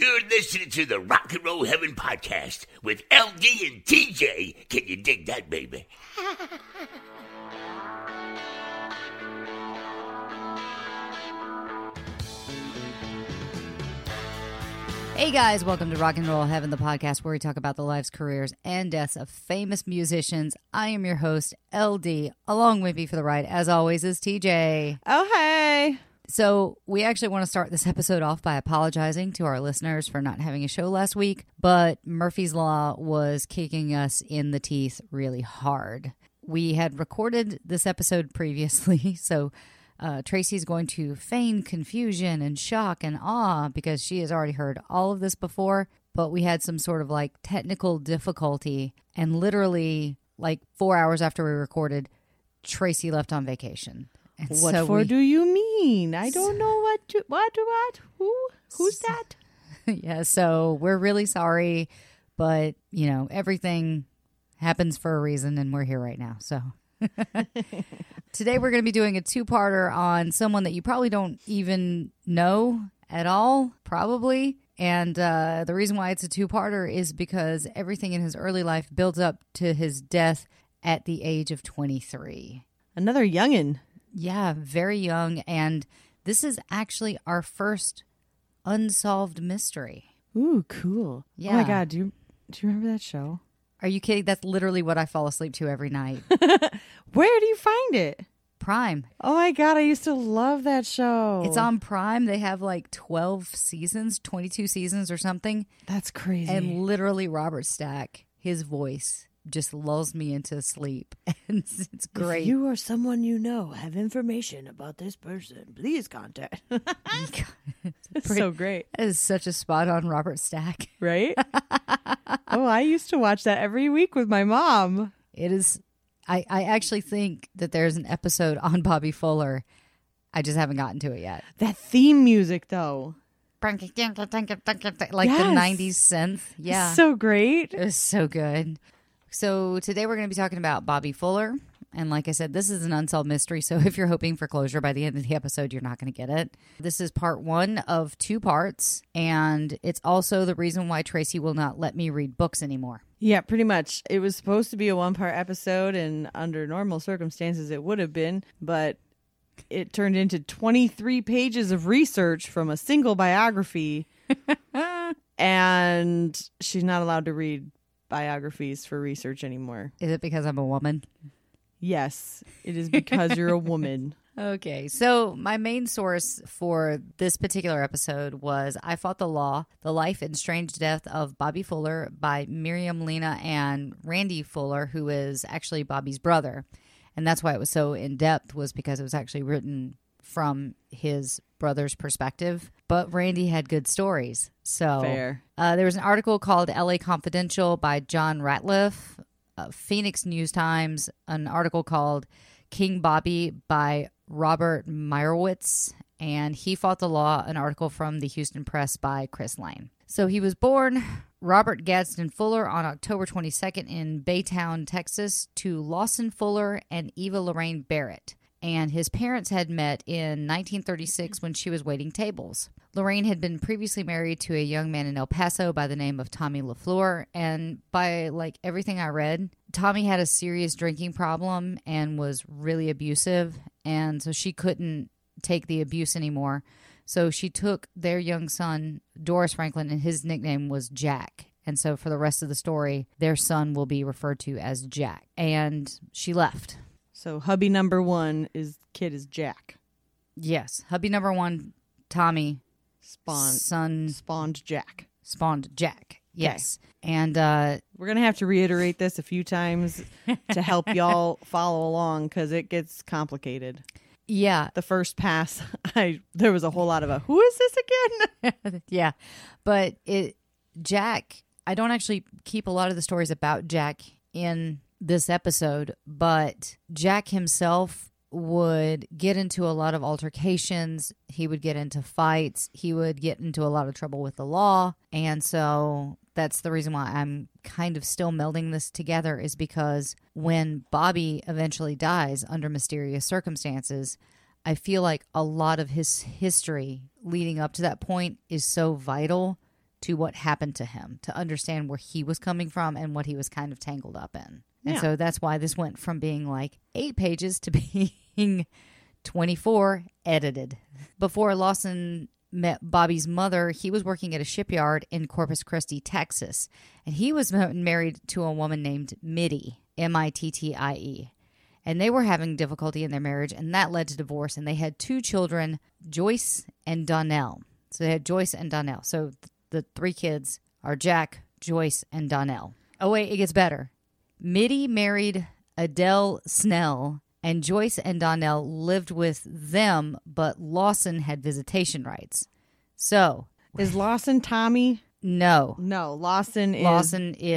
You're listening to the Rock and Roll Heaven Podcast with LD and TJ. Can you dig that, baby? Hey guys, welcome to Rock and Roll Heaven, the podcast where we talk about the lives, careers, and deaths of famous musicians. I am your host, LD. Along with me for the ride, as always, is TJ. Oh, hey. So we actually want to start this episode off by apologizing to our listeners for not having a show last week, but Murphy's Law was kicking us in the teeth really hard. We had recorded this episode previously, so Tracy's going to feign confusion and shock and awe because she has already heard all of this before, but we had some sort of like technical difficulty, and literally like 4 hours after we recorded, Tracy left on vacation. And what so for we, do you mean? I don't know what? Who's that? Yeah, so we're really sorry, but you know, everything happens for a reason and we're here right now, so. Today we're going to be doing a two-parter on someone that you probably don't even know at all, probably. And the reason why it's a two-parter is because everything in his early life builds up to his death at the age of 23. Another youngin'. Yeah, very young. And this is actually our first unsolved mystery. Ooh, cool. Yeah. Oh my God, do you remember that show? Are you kidding? That's literally what I fall asleep to every night. Where do you find it? Prime. Oh my God, I used to love that show. It's on Prime. They have like 12 seasons, 22 seasons or something. That's crazy. And literally Robert Stack, his voice just lulls me into sleep. And it's great. If you or someone you know have information about this person, please contact. It's so great. That is such a spot on Robert Stack. Right? Oh, I used to watch that every week with my mom. It is. I actually think that there's an episode on Bobby Fuller. I just haven't gotten to it yet. That theme music, though. Like yes. The 90s synth. Yeah. So great. It was so good. So today we're going to be talking about Bobby Fuller. And like I said, this is an unsolved mystery. So if you're hoping for closure by the end of the episode, you're not going to get it. This is part one of two parts. And it's also the reason why Tracy will not let me read books anymore. Yeah, pretty much. It was supposed to be a one-part episode. And under normal circumstances, it would have been. But it turned into 23 pages of research from a single biography. And she's not allowed to read biographies for research anymore. Is it because I'm a woman? Yes, it is because you're a woman. Okay, so my main source for this particular episode was I Fought the Law, The Life and Strange Death of Bobby Fuller by Miriam Lena and Randy Fuller, who is actually Bobby's brother. And that's why it was so in-depth, was because it was actually written from his brother's perspective. But Randy had good stories. So fair. There was an article called LA Confidential by John Ratliff, Phoenix News Times, an article called King Bobby by Robert Meyerowitz, and He Fought the Law, an article from the Houston Press by Chris Lane. So he was born Robert Gadsden Fuller on October 22nd in Baytown, Texas, to Lawson Fuller and Eva Lorraine Barrett. And his parents had met in 1936 when she was waiting tables. Lorraine had been previously married to a young man in El Paso by the name of Tommy LaFleur. And by like everything I read, Tommy had a serious drinking problem and was really abusive. And so she couldn't take the abuse anymore. So she took their young son, Doris Franklin, and his nickname was Jack. And so for the rest of the story, their son will be referred to as Jack. And she left. So hubby number one is Jack. Yes. Hubby number one, Tommy. Spawned Jack. Spawned Jack. Yes. Okay. And we're going to have to reiterate this a few times to help y'all follow along because it gets complicated. Yeah. The first pass, there was a whole lot of who is this again? Yeah. But Jack, I don't actually keep a lot of the stories about Jack in this episode, but Jack himself would get into a lot of altercations. He would get into fights. He would get into a lot of trouble with the law. And so that's the reason why I'm kind of still melding this together, is because when Bobby eventually dies under mysterious circumstances, I feel like a lot of his history leading up to that point is so vital to what happened to him, to understand where he was coming from and what he was kind of tangled up in. And so that's why this went from being like 8 pages to being 24 edited. Before Lawson met Bobby's mother, he was working at a shipyard in Corpus Christi, Texas. And he was married to a woman named Mittie, M-I-T-T-I-E. And they were having difficulty in their marriage, and that led to divorce. And they had 2 children, Joyce and Donnell. So they had Joyce and Donnell. So the 3 kids are Jack, Joyce, and Donnell. Oh, wait, it gets better. Mittie married Adele Snell, and Joyce and Donnell lived with them, but Lawson had visitation rights. So... Is Lawson Tommy? No. No, Lawson is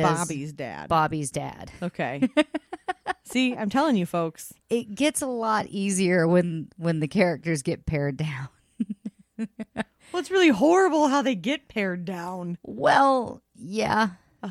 Bobby's dad. Bobby's dad. Okay. See, I'm telling you, folks. It gets a lot easier when the characters get pared down. Well, it's really horrible how they get pared down. Well, yeah.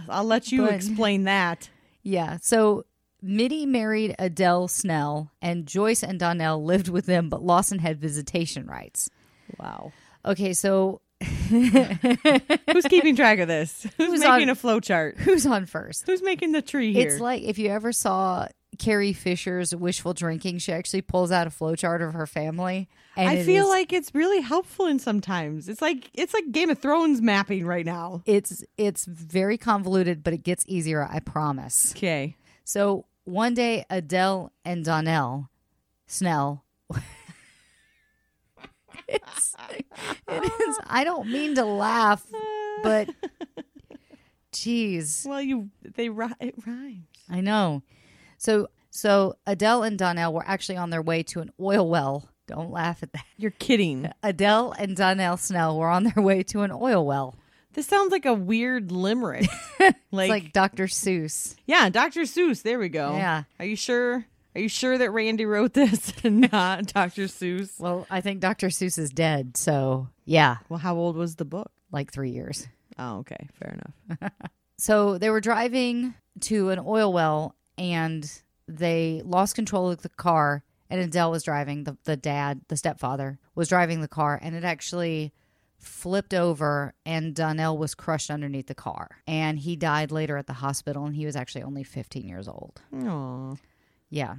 I'll let you explain that. Yeah, so Mittie married Adele Snell, and Joyce and Donnell lived with them, but Lawson had visitation rights. Wow. Okay, so... Who's keeping track of this? Who's making a flow chart? Who's on first? Who's making the tree here? It's like if you ever saw... Carrie Fisher's Wishful Drinking, she actually pulls out a flowchart of her family. And I feel like it's really helpful in sometimes. It's like Game of Thrones mapping right now. It's very convoluted, but it gets easier, I promise. Okay. So one day, Adele and Donnell Snell. It is. I don't mean to laugh, but geez. Well, it rhymes. I know. So Adele and Donnell were actually on their way to an oil well. Don't laugh at that. You're kidding. Adele and Donnell Snell were on their way to an oil well. This sounds like a weird limerick. It's like Dr. Seuss. Yeah, Dr. Seuss. There we go. Yeah. Are you sure? Are you sure that Randy wrote this and not Dr. Seuss? Well, I think Dr. Seuss is dead, so yeah. Well, how old was the book? Like 3 years. Oh, okay. Fair enough. So they were driving to an oil well, and they lost control of the car, and Adele was driving. The dad, the stepfather, was driving the car, and it actually flipped over, and Donnell was crushed underneath the car. And he died later at the hospital, and he was actually only 15 years old. Aww. Yeah.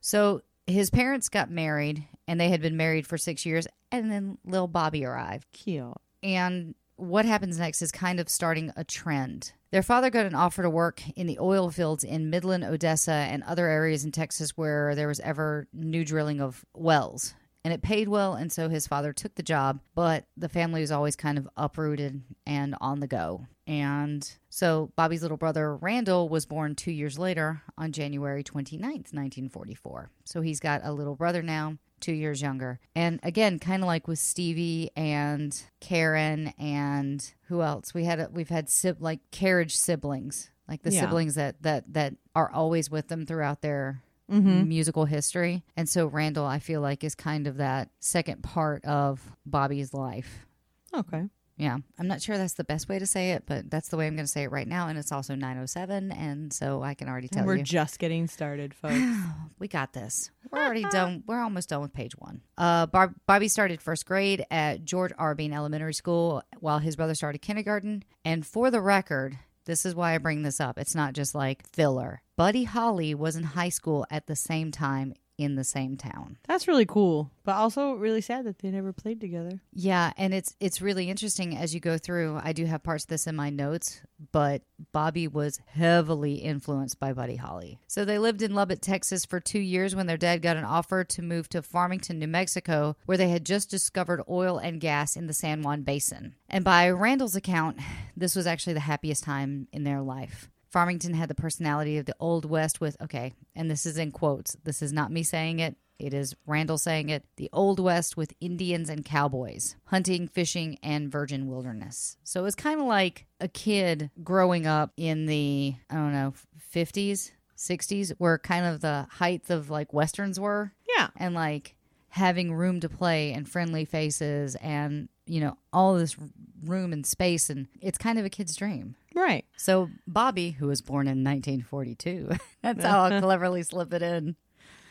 So his parents got married, and they had been married for 6 years, and then little Bobby arrived. Cute. And what happens next is kind of starting a trend. Their father got an offer to work in the oil fields in Midland, Odessa, and other areas in Texas where there was ever new drilling of wells. And it paid well, and so his father took the job, but the family was always kind of uprooted and on the go. And so Bobby's little brother, Randall, was born 2 years later on January 29th, 1944. So he's got a little brother now, 2 years younger. And again, kind of like with Stevie and Karen and who else? We've had carriage siblings, like the siblings that are always with them throughout their musical history. And so Randall, I feel like, is kind of that second part of Bobby's life. Okay. Yeah. I'm not sure that's the best way to say it, but that's the way I'm going to say it right now. And it's also 9:07. And so I can already tell we're just getting started, folks. We got this. We're already done. We're almost done with page one. Bobby started first grade at George Arbyn Elementary School while his brother started kindergarten. And for the record, this is why I bring this up. It's not just like filler. Buddy Holly was in high school at the same time in the same town. That's really cool, but also really sad that they never played together. Yeah, and it's really interesting as you go through. I do have parts of this in my notes, but Bobby was heavily influenced by Buddy Holly. So they lived in Lubbock, Texas for 2 years when their dad got an offer to move to Farmington, New Mexico, where they had just discovered oil and gas in the San Juan Basin. And by Randall's account, this was actually the happiest time in their life. Farmington had the personality of the Old West with, okay, and this is in quotes. This is not me saying it. It is Randall saying it. The Old West with Indians and cowboys, hunting, fishing, and virgin wilderness. So it's kind of like a kid growing up in the, I don't know, 50s, 60s, where kind of the heights of like Westerns were. Yeah. And like having room to play and friendly faces and, you know, all this room and space. And it's kind of a kid's dream. Right. So Bobby, who was born in 1942, that's how I'll cleverly slip it in.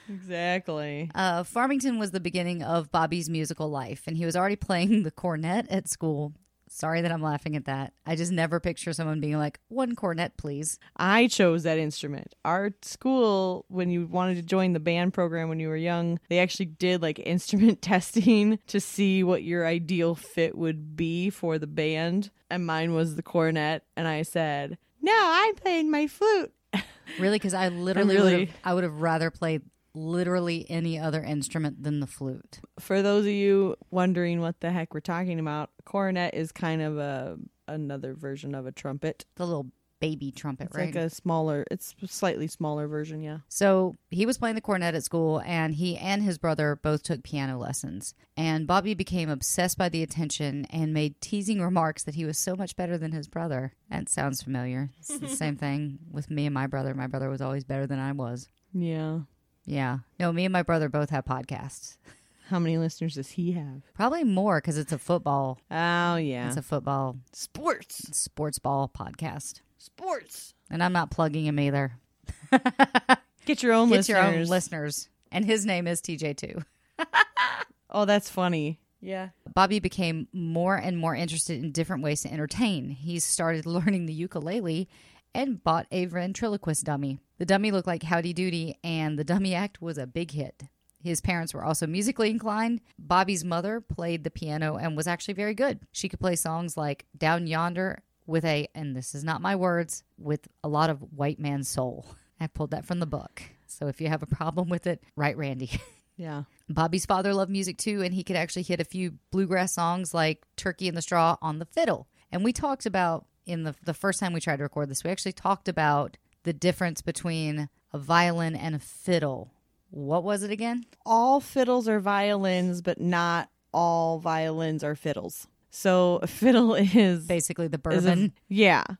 Exactly. Farmington was the beginning of Bobby's musical life, and he was already playing the cornet at school, Sorry that I'm laughing at that. I just never picture someone being like, one cornet, please. I chose that instrument. Our school, when you wanted to join the band program when you were young, they actually did like instrument testing to see what your ideal fit would be for the band. And mine was the cornet. And I said, no, I'm playing my flute. Really? Because I literally would have rather played literally any other instrument than the flute. For those of you wondering what the heck we're talking about, cornet is kind of another version of a trumpet. The little baby trumpet, it's right? It's like a slightly smaller version, yeah. So he was playing the cornet at school, and he and his brother both took piano lessons. And Bobby became obsessed by the attention and made teasing remarks that he was so much better than his brother. That sounds familiar. It's the same thing with me and my brother. My brother was always better than I was. Yeah. Yeah. No, me and my brother both have podcasts. How many listeners does he have? Probably more because it's a football. Oh, yeah. It's a football. Sports ball podcast. Sports. And I'm not plugging him either. Get your own listeners. And his name is TJ too. Oh, that's funny. Yeah. Bobby became more and more interested in different ways to entertain. He started learning the ukulele and bought a ventriloquist dummy. The dummy looked like Howdy Doody, and the dummy act was a big hit. His parents were also musically inclined. Bobby's mother played the piano and was actually very good. She could play songs like Down Yonder with a, and this is not my words, with a lot of white man soul. I pulled that from the book. So if you have a problem with it, write Randy. Yeah. Bobby's father loved music too, and he could actually hit a few bluegrass songs like Turkey in the Straw on the fiddle. And we talked about, in the first time we tried to record this, we actually talked about the difference between a violin and a fiddle. What was it again? All fiddles are violins, but not all violins are fiddles. So a fiddle is basically the bourbon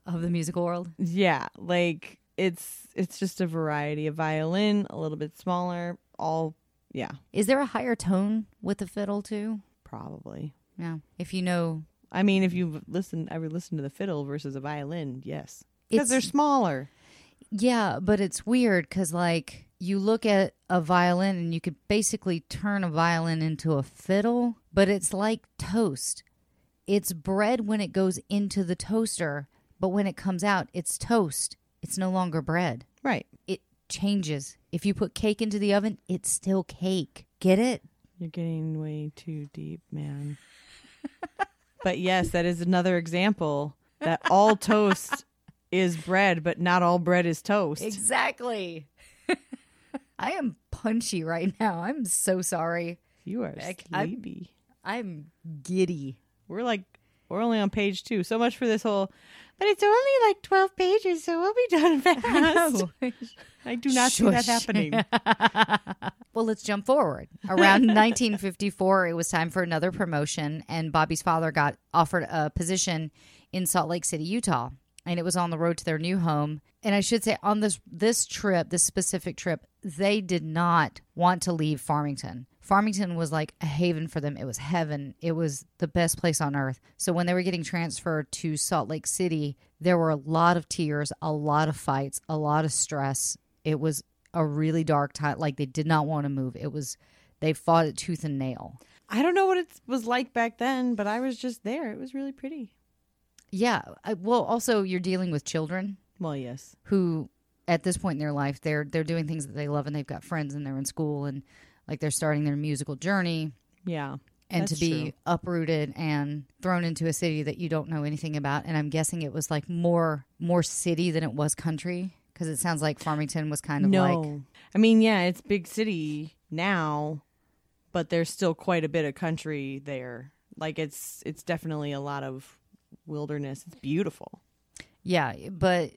of the musical world. Yeah, like it's just a variety of violin, a little bit smaller, all, yeah. Is there a higher tone with the fiddle too? Probably. Yeah. If you know, I mean, if you've ever listened to the fiddle versus a violin, yes. Because they're smaller. Yeah, but it's weird because, like, you look at a violin and you could basically turn a violin into a fiddle, but it's like toast. It's bread when it goes into the toaster, but when it comes out, it's toast. It's no longer bread. Right. It changes. If you put cake into the oven, it's still cake. Get it? You're getting way too deep, man. But yes, that is another example that all toast is bread, but not all bread is toast. Exactly. I am punchy right now. I'm so sorry. You are sleepy. I'm giddy. We're only on page 2. So much for this whole, but it's only like 12 pages, so we'll be done fast. I do not see that happening. Well, let's jump forward. Around 1954, it was time for another promotion, and Bobby's father got offered a position in Salt Lake City, Utah. And it was on the road to their new home. And I should say on this specific trip, they did not want to leave Farmington. Farmington was like a haven for them. It was heaven. It was the best place on earth. So when they were getting transferred to Salt Lake City, there were a lot of tears, a lot of fights, a lot of stress. It was a really dark time. Like, they did not want to move. They fought it tooth and nail. I don't know what it was like back then, but I was just there. It was really pretty. Yeah. Well, also, you're dealing with children. Well, yes. Who, at this point in their life, they're doing things that they love, and they've got friends, and they're in school, and like they're starting their musical journey. Yeah. And to be uprooted and thrown into a city that you don't know anything about. And I'm guessing it was like more city than it was country, because it sounds like Farmington was kind of I mean, yeah, it's big city now, but there's still quite a bit of country there. Like, it's definitely a lot of wilderness. It's beautiful. Yeah, but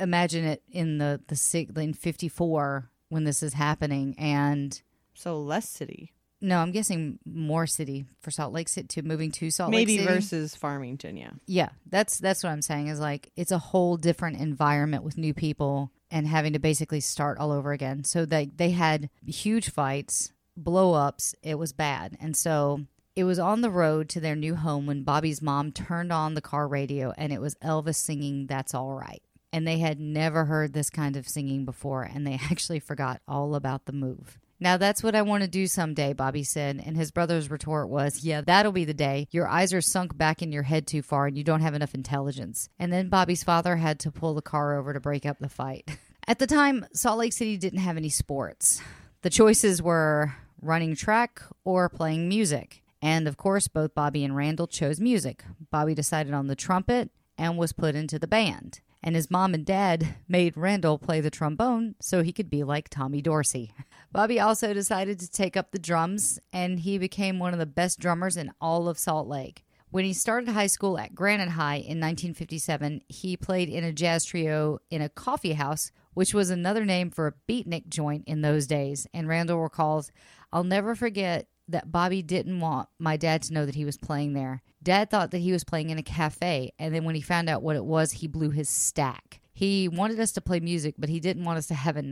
imagine it in in 54 when this is happening, and so less city. No, I'm guessing more city for Salt Lake City, to moving to Salt Lake City. Maybe versus Farmington, yeah. Yeah, that's what I'm saying is, like, it's a whole different environment with new people and having to basically start all over again. So they had huge fights, blow-ups. It was bad. And so it was on the road to their new home when Bobby's mom turned on the car radio, and it was Elvis singing That's All Right. And they had never heard this kind of singing before, and they actually forgot all about the move. Now that's what I want to do someday, Bobby said, and his brother's retort was, yeah, that'll be the day. Your eyes are sunk back in your head too far and you don't have enough intelligence. And then Bobby's father had to pull the car over to break up the fight. At the time, Salt Lake City didn't have any sports. The choices were running track or playing music. And of course, both Bobby and Randall chose music. Bobby decided on the trumpet and was put into the band. And his mom and dad made Randall play the trombone so he could be like Tommy Dorsey. Bobby also decided to take up the drums, and he became one of the best drummers in all of Salt Lake. When he started high school at Granite High in 1957, he played in a jazz trio in a coffee house, which was another name for a beatnik joint in those days. And Randall recalls, I'll never forget that Bobby didn't want my dad to know that he was playing there. Dad thought that he was playing in a cafe, and then when he found out what it was, he blew his stack. He wanted us to play music, but he didn't want us to have a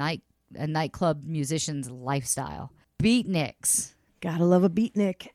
nightclub musician's lifestyle. Beatniks. Gotta love a beatnik.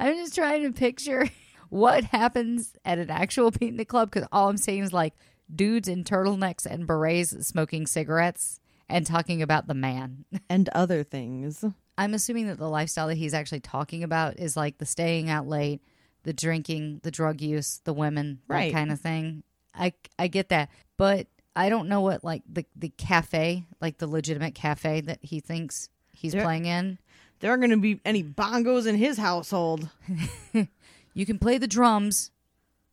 I'm just trying to picture what happens at an actual beatnik club, because all I'm seeing is like dudes in turtlenecks and berets smoking cigarettes and talking about the man. And other things. I'm assuming that the lifestyle that he's actually talking about is like the staying out late, the drinking, the drug use, the women, right, that kind of thing. I get that. But I don't know what like the cafe, like the legitimate cafe that he thinks he's playing in. There aren't going to be any bongos in his household. You can play the drums.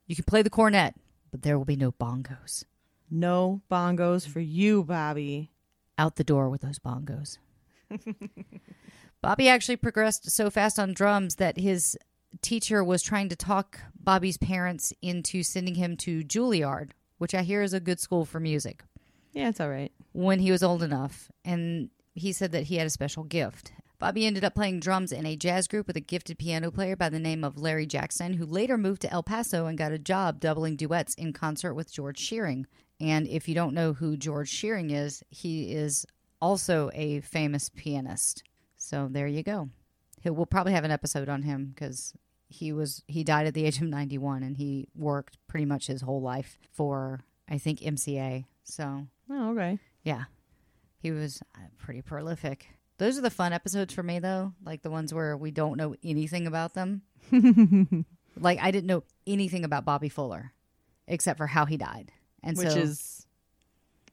You can play the cornet. But there will be no bongos. No bongos for you, Bobby. Out the door with those bongos. Bobby actually progressed so fast on drums that his teacher was trying to talk Bobby's parents into sending him to Juilliard, which I hear is a good school for music. Yeah, it's all right. When he was old enough, and he said that he had a special gift. Bobby ended up playing drums in a jazz group with a gifted piano player by the name of Larry Jackson, who later moved to El Paso and got a job doubling duets in concert with George Shearing. And if you don't know who George Shearing is, he is also a famous pianist. So there you go. We'll probably have an episode on him because he died at the age of 91, and he worked pretty much his whole life for, I think, MCA. So, oh, okay. Yeah. He was pretty prolific. Those are the fun episodes for me, though, like the ones where we don't know anything about them. Like, I didn't know anything about Bobby Fuller except for how he died. And which is,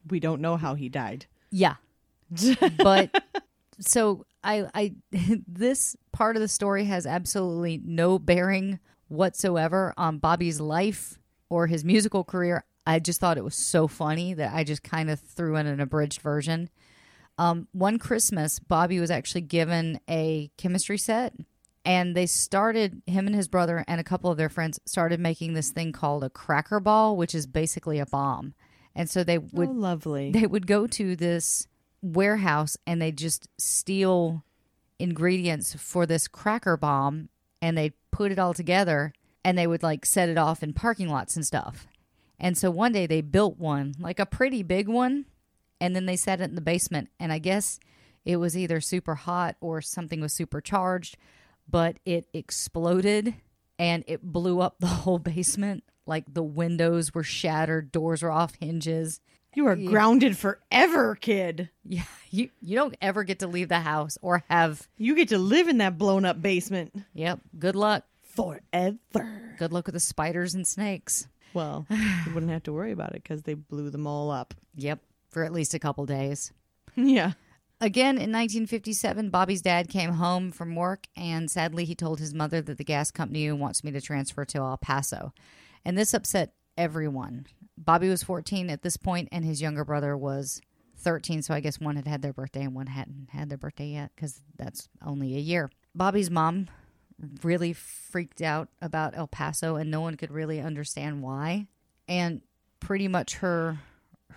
we don't know how he died. Yeah. But so I this part of the story has absolutely no bearing whatsoever on Bobby's life or his musical career. I just thought it was so funny that I just kind of threw in an abridged version. One Christmas, Bobby was actually given a chemistry set, and him and his brother and a couple of their friends started making this thing called a cracker ball, which is basically a bomb. And so they would they would go to this warehouse and they just steal ingredients for this cracker bomb, and they put it all together, and they would like set it off in parking lots and stuff. And so one day they built one, like a pretty big one, and then they set it in the basement, and I guess it was either super hot or something was supercharged, but it exploded and it blew up the whole basement. Like the windows were shattered, doors were off hinges. You are grounded forever, kid. Yeah, you don't ever get to leave the house or have... You get to live in that blown-up basement. Yep, good luck. Forever. Good luck with the spiders and snakes. Well, you wouldn't have to worry about it because they blew them all up. Yep, for at least a couple days. Yeah. Again, in 1957, Bobby's dad came home from work, and sadly he told his mother that the gas company wants me to transfer to El Paso. And this upset everyone. Bobby was 14 at this point, and his younger brother was 13, so I guess one had their birthday and one hadn't had their birthday yet, because that's only a year. Bobby's mom really freaked out about El Paso, and no one could really understand why. And pretty much her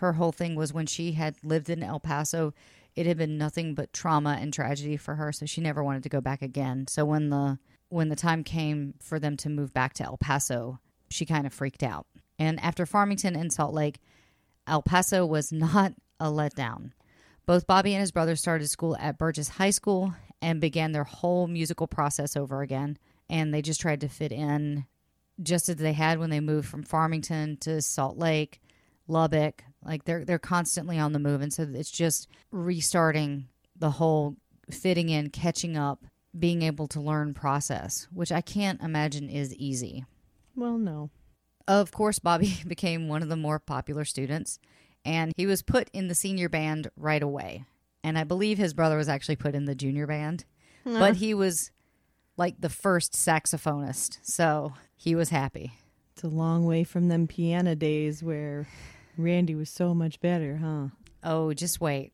whole thing was when she had lived in El Paso, it had been nothing but trauma and tragedy for her, so she never wanted to go back again. So when the time came for them to move back to El Paso, she kind of freaked out. And after Farmington and Salt Lake, El Paso was not a letdown. Both Bobby and his brother started school at Burgess High School and began their whole musical process over again. And they just tried to fit in just as they had when they moved from Farmington to Salt Lake, Lubbock. Like they're constantly on the move. And so it's just restarting the whole fitting in, catching up, being able to learn process, which I can't imagine is easy. Well, no. Of course, Bobby became one of the more popular students, and he was put in the senior band right away. And I believe his brother was actually put in the junior band. Yeah. But he was like the first saxophonist, so he was happy. It's a long way from them piano days where Randy was so much better, huh? Oh, just wait.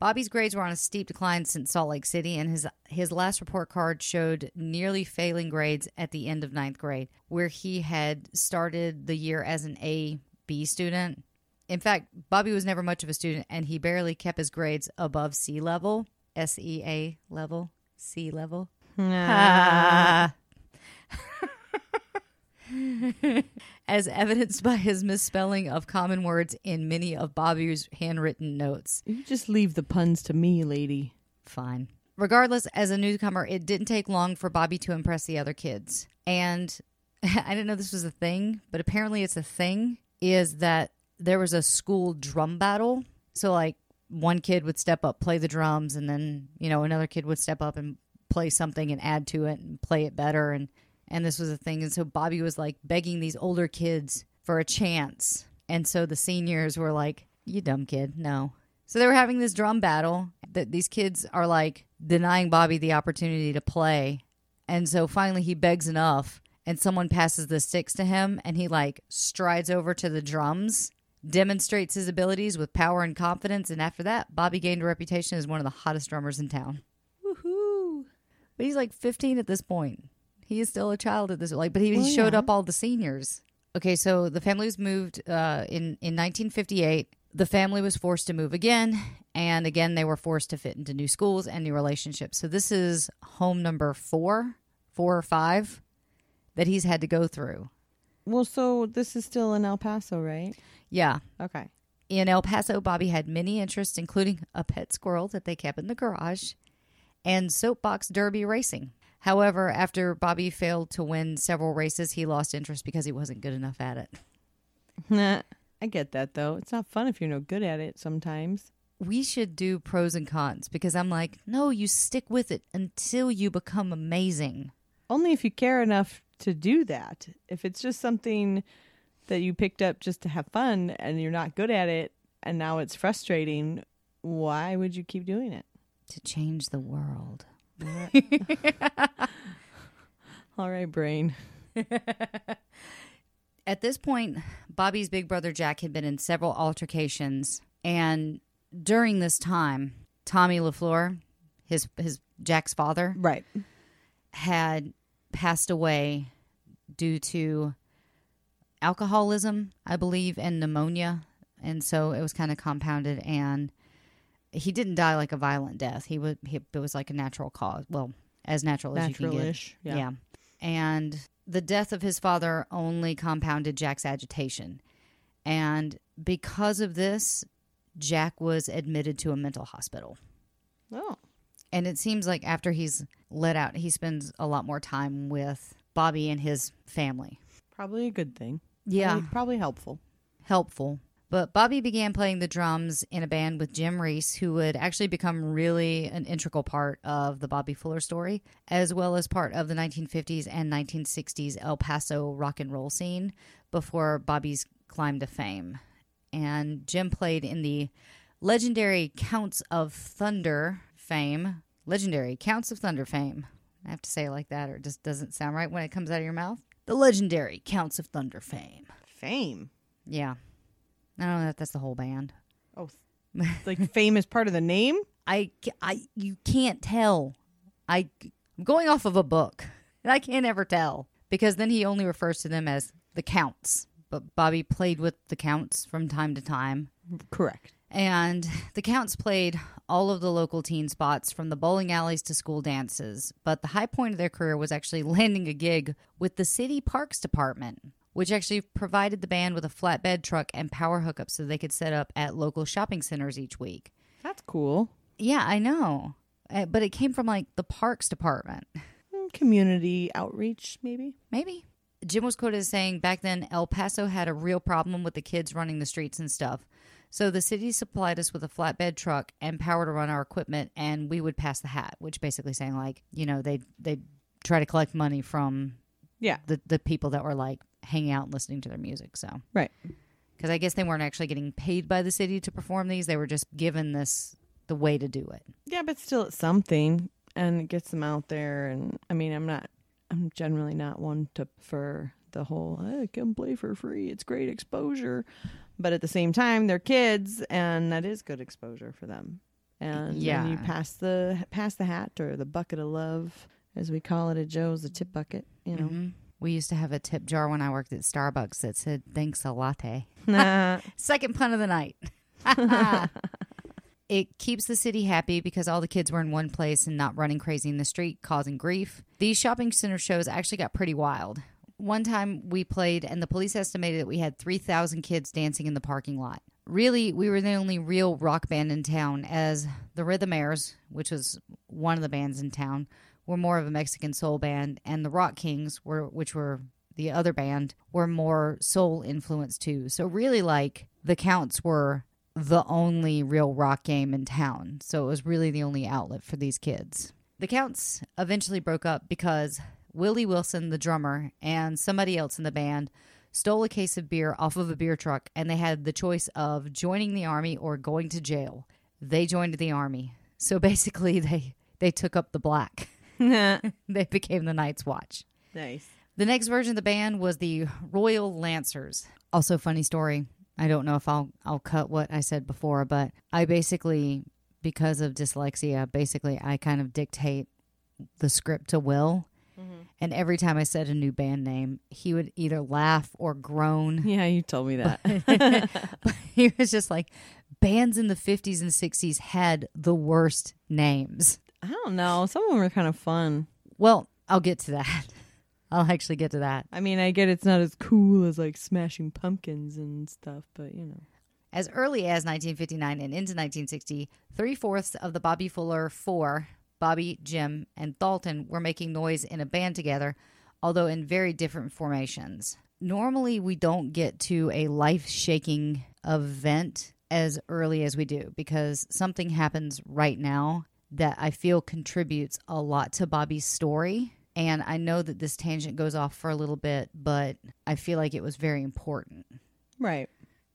Bobby's grades were on a steep decline since Salt Lake City, and his last report card showed nearly failing grades at the end of ninth grade, where he had started the year as an A-B student. In fact, Bobby was never much of a student, and he barely kept his grades above C level, S-E-A level, C level. Ah. As evidenced by his misspelling of common words in many of Bobby's handwritten notes. You just leave the puns to me, lady. Fine. Regardless, as a newcomer, it didn't take long for Bobby to impress the other kids. And I didn't know this was a thing, but apparently it's a thing, is that there was a school drum battle. So, like, one kid would step up, play the drums, and then, you know, another kid would step up and play something and add to it and play it better. And this was a thing. And so Bobby was like begging these older kids for a chance. And so the seniors were like, you dumb kid. No. So they were having this drum battle that these kids are like denying Bobby the opportunity to play. And so finally he begs enough and someone passes the sticks to him and he like strides over to the drums, demonstrates his abilities with power and confidence. And after that, Bobby gained a reputation as one of the hottest drummers in town. Woohoo. But he's like 15 at this point. He is still a child at this, like, but he showed up all the seniors. Okay, so the family was moved in 1958. The family was forced to move again, and again they were forced to fit into new schools and new relationships. So this is home number four or five, that he's had to go through. Well, so this is still in El Paso, right? Yeah. Okay. In El Paso, Bobby had many interests, including a pet squirrel that they kept in the garage and soapbox derby racing. However, after Bobby failed to win several races, he lost interest because he wasn't good enough at it. Nah, I get that, though. It's not fun if you're no good at it sometimes. We should do pros and cons because I'm like, no, you stick with it until you become amazing. Only if you care enough to do that. If it's just something that you picked up just to have fun and you're not good at it and now it's frustrating, why would you keep doing it? To change the world. All right, brain. At this point, Bobby's big brother Jack had been in several altercations, and during this time, Tommy LaFleur, his Jack's father, right, had passed away due to alcoholism, I believe, and pneumonia, and so it was kind of compounded. And he didn't die like a violent death. It was like a natural cause. Well, as natural as you can get. Yeah. And the death of his father only compounded Jack's agitation. And because of this, Jack was admitted to a mental hospital. Oh. And it seems like after he's let out, he spends a lot more time with Bobby and his family. Probably a good thing. Yeah. Probably helpful. Helpful. But Bobby began playing the drums in a band with Jim Reese, who would actually become really an integral part of the Bobby Fuller story, as well as part of the 1950s and 1960s El Paso rock and roll scene before Bobby's climb to fame. And Jim played in the legendary Counts of Thunder fame. Legendary Counts of Thunder fame. I have to say it like that or it just doesn't sound right when it comes out of your mouth. The legendary Counts of Thunder fame. Fame? Yeah. I don't know if that's the whole band. Oh, like fame is part of the name? You can't tell. I'm going off of a book, and I can't ever tell. Because then he only refers to them as the Counts. But Bobby played with the Counts from time to time. Correct. And the Counts played all of the local teen spots, from the bowling alleys to school dances. But the high point of their career was actually landing a gig with the city parks department, which actually provided the band with a flatbed truck and power hookup so they could set up at local shopping centers each week. That's cool. Yeah, I know. But it came from, like, the parks department. Community outreach, maybe? Maybe. Jim was quoted as saying, back then, El Paso had a real problem with the kids running the streets and stuff. So the city supplied us with a flatbed truck and power to run our equipment, and we would pass the hat, which basically saying, like, you know, they'd try to collect money from the people that were, like, hanging out and listening to their music. So right. Because I guess they weren't actually getting paid by the city to perform these. They were just given this, the way to do it. Yeah, but still it's something, and it gets them out there. And, I mean, I'm generally not one to for the whole, I can play for free, it's great exposure. But at the same time, they're kids, and that is good exposure for them. And you pass the hat or the bucket of love, as we call it at Joe's, the tip bucket, you know. Mm-hmm. We used to have a tip jar when I worked at Starbucks that said, thanks a latte. Nah. Second pun of the night. It keeps the city happy because all the kids were in one place and not running crazy in the street, causing grief. These shopping center shows actually got pretty wild. One time we played, and the police estimated that we had 3,000 kids dancing in the parking lot. Really, we were the only real rock band in town, as the Rhythmaires, which was one of the bands in town, were more of a Mexican soul band, and the Rock Kings, which were the other band, were more soul influenced too. So really, like, the Counts were the only real rock game in town. So it was really the only outlet for these kids. The Counts eventually broke up because Willie Wilson, the drummer, and somebody else in the band stole a case of beer off of a beer truck, and they had the choice of joining the Army or going to jail. They joined the Army. So basically, they took up the black. They became the Night's Watch. Nice. The next version of the band was the Royal Lancers. Also, funny story. I don't know if I'll cut what I said before, but I basically, because of dyslexia, I kind of dictate the script to Will. Mm-hmm. And every time I said a new band name, he would either laugh or groan. Yeah, you told me that. But he was just like, bands in the 50s and 60s had the worst names. I don't know. Some of them are kind of fun. Well, I'll get to that. I'll actually get to that. I mean, I get it's not as cool as like Smashing Pumpkins and stuff, but you know. As early as 1959 and into 1960, 3/4 of the Bobby Fuller Four, Bobby, Jim, and Dalton, were making noise in a band together, although in very different formations. Normally, we don't get to a life-shaking event as early as we do because something happens right now that I feel contributes a lot to Bobby's story. And I know that this tangent goes off for a little bit, but I feel like it was very important. Right.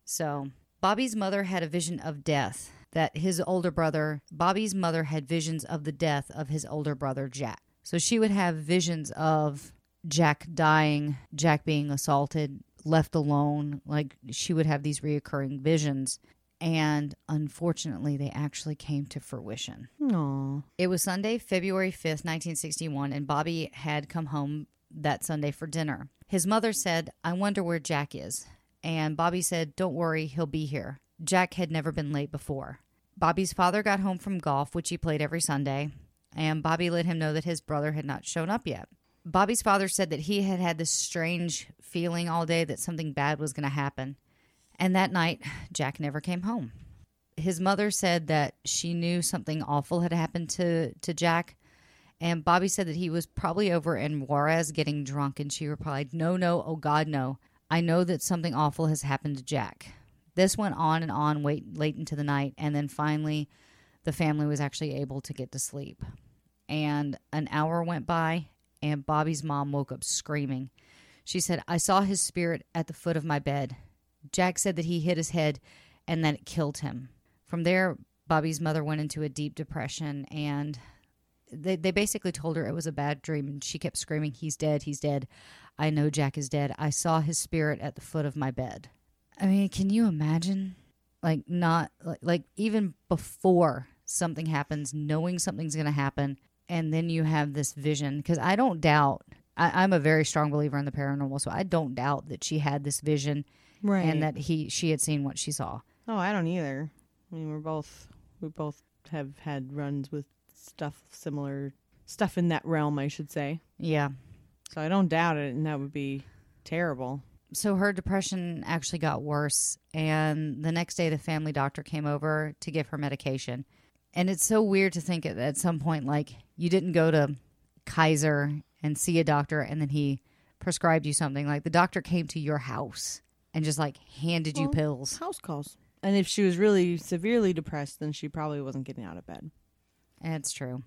So Bobby's mother had a vision of death that his older brother, Bobby's mother had visions of the death of his older brother, Jack. So she would have visions of Jack dying, Jack being assaulted, left alone. Like, she would have these reoccurring visions. And unfortunately, they actually came to fruition. Aww. It was Sunday, February 5th, 1961, and Bobby had come home that Sunday for dinner. His mother said, I wonder where Jack is. And Bobby said, don't worry, he'll be here. Jack had never been late before. Bobby's father got home from golf, which he played every Sunday, and Bobby let him know that his brother had not shown up yet. Bobby's father said that he had had this strange feeling all day that something bad was going to happen. And that night, Jack never came home. His mother said that she knew something awful had happened to Jack, and Bobby said that he was probably over in Juarez getting drunk, and she replied, no, oh God, no. I know that something awful has happened to Jack. This went on and on late into the night, and then finally the family was actually able to get to sleep. And an hour went by, and Bobby's mom woke up screaming. She said, I saw his spirit at the foot of my bed. Jack said that he hit his head and that it killed him. From there, Bobby's mother went into a deep depression, and they basically told her it was a bad dream, and she kept screaming, he's dead. I know Jack is dead. I saw his spirit at the foot of my bed. I mean, can you imagine? Like, not like even before something happens, knowing something's going to happen, and then you have this vision. Because I don't doubt, I'm a very strong believer in the paranormal, so I don't doubt that she had this vision. Right. And that she had seen what she saw. Oh, I don't either. I mean, we both have had runs with similar stuff in that realm, I should say. Yeah. So I don't doubt it, and that would be terrible. So her depression actually got worse, and the next day the family doctor came over to give her medication. And it's so weird to think at some point, like, you didn't go to Kaiser and see a doctor, and then he prescribed you something. Like, the doctor came to your house and just, like, handed you pills. House calls. And if she was really severely depressed, then she probably wasn't getting out of bed. That's true.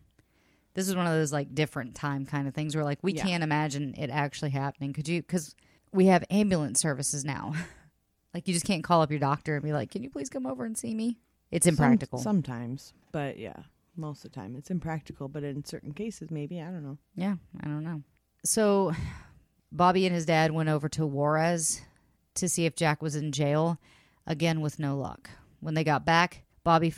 This is one of those, like, different time kind of things where, like, we can't imagine it actually happening. Could you? Because we have ambulance services now. Like, you just can't call up your doctor and be like, can you please come over and see me? It's impractical. Sometimes. But, yeah, most of the time it's impractical. But in certain cases, maybe. I don't know. Yeah, I don't know. So Bobby and his dad went over to Juarez to see if Jack was in jail, again with no luck. When they got back, Bobby's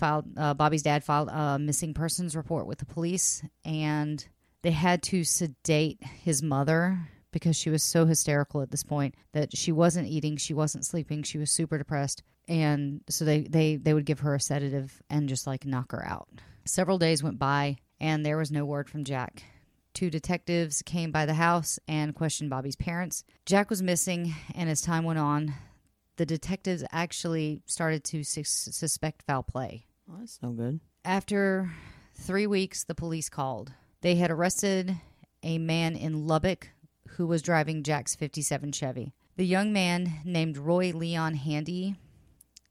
dad filed a missing persons report with the police, and they had to sedate his mother because she was so hysterical at this point that she wasn't eating, she wasn't sleeping, she was super depressed. And so they would give her a sedative and just, like, knock her out. Several days went by, and there was no word from Jack. Two detectives came by the house and questioned Bobby's parents. Jack was missing, and as time went on, the detectives actually started to suspect foul play. Well, that's no good. After 3 weeks, the police called. They had arrested a man in Lubbock who was driving Jack's 57 Chevy. The young man, named Roy Leon Handy,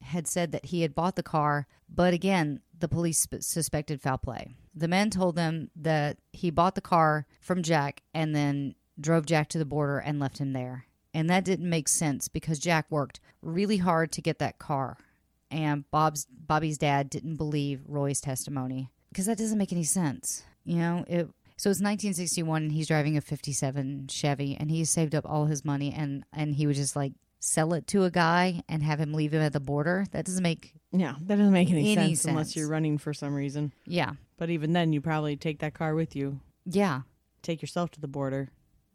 had said that he had bought the car, but again, the police suspected foul play. The men told them that he bought the car from Jack and then drove Jack to the border and left him there. And that didn't make sense because Jack worked really hard to get that car. And Bobby's dad didn't believe Roy's testimony because that doesn't make any sense. You know, so it's 1961 and he's driving a 57 Chevy and he saved up all his money and he would just, like, sell it to a guy and have him leave him at the border. That doesn't make any sense unless you're running for some reason. Yeah. But even then, you probably take that car with you. Yeah. Take yourself to the border.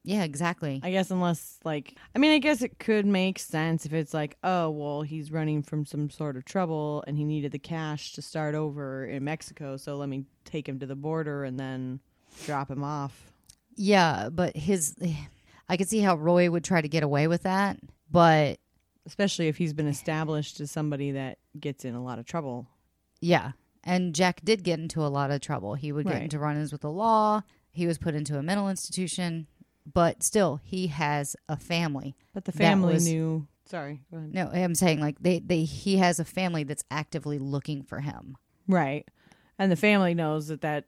Yeah, exactly. I guess unless, like, I mean, I guess it could make sense if it's like, oh, well, he's running from some sort of trouble and he needed the cash to start over in Mexico, so let me take him to the border and then drop him off. Yeah, but I could see how Roy would try to get away with that, but especially if he's been established as somebody that gets in a lot of trouble. Yeah, and Jack did get into a lot of trouble. He would get into run-ins with the law. He was put into a mental institution. But still, he has a family. But the family knew. Sorry. Go ahead. No, I'm saying, like, he has a family that's actively looking for him. Right. And the family knows that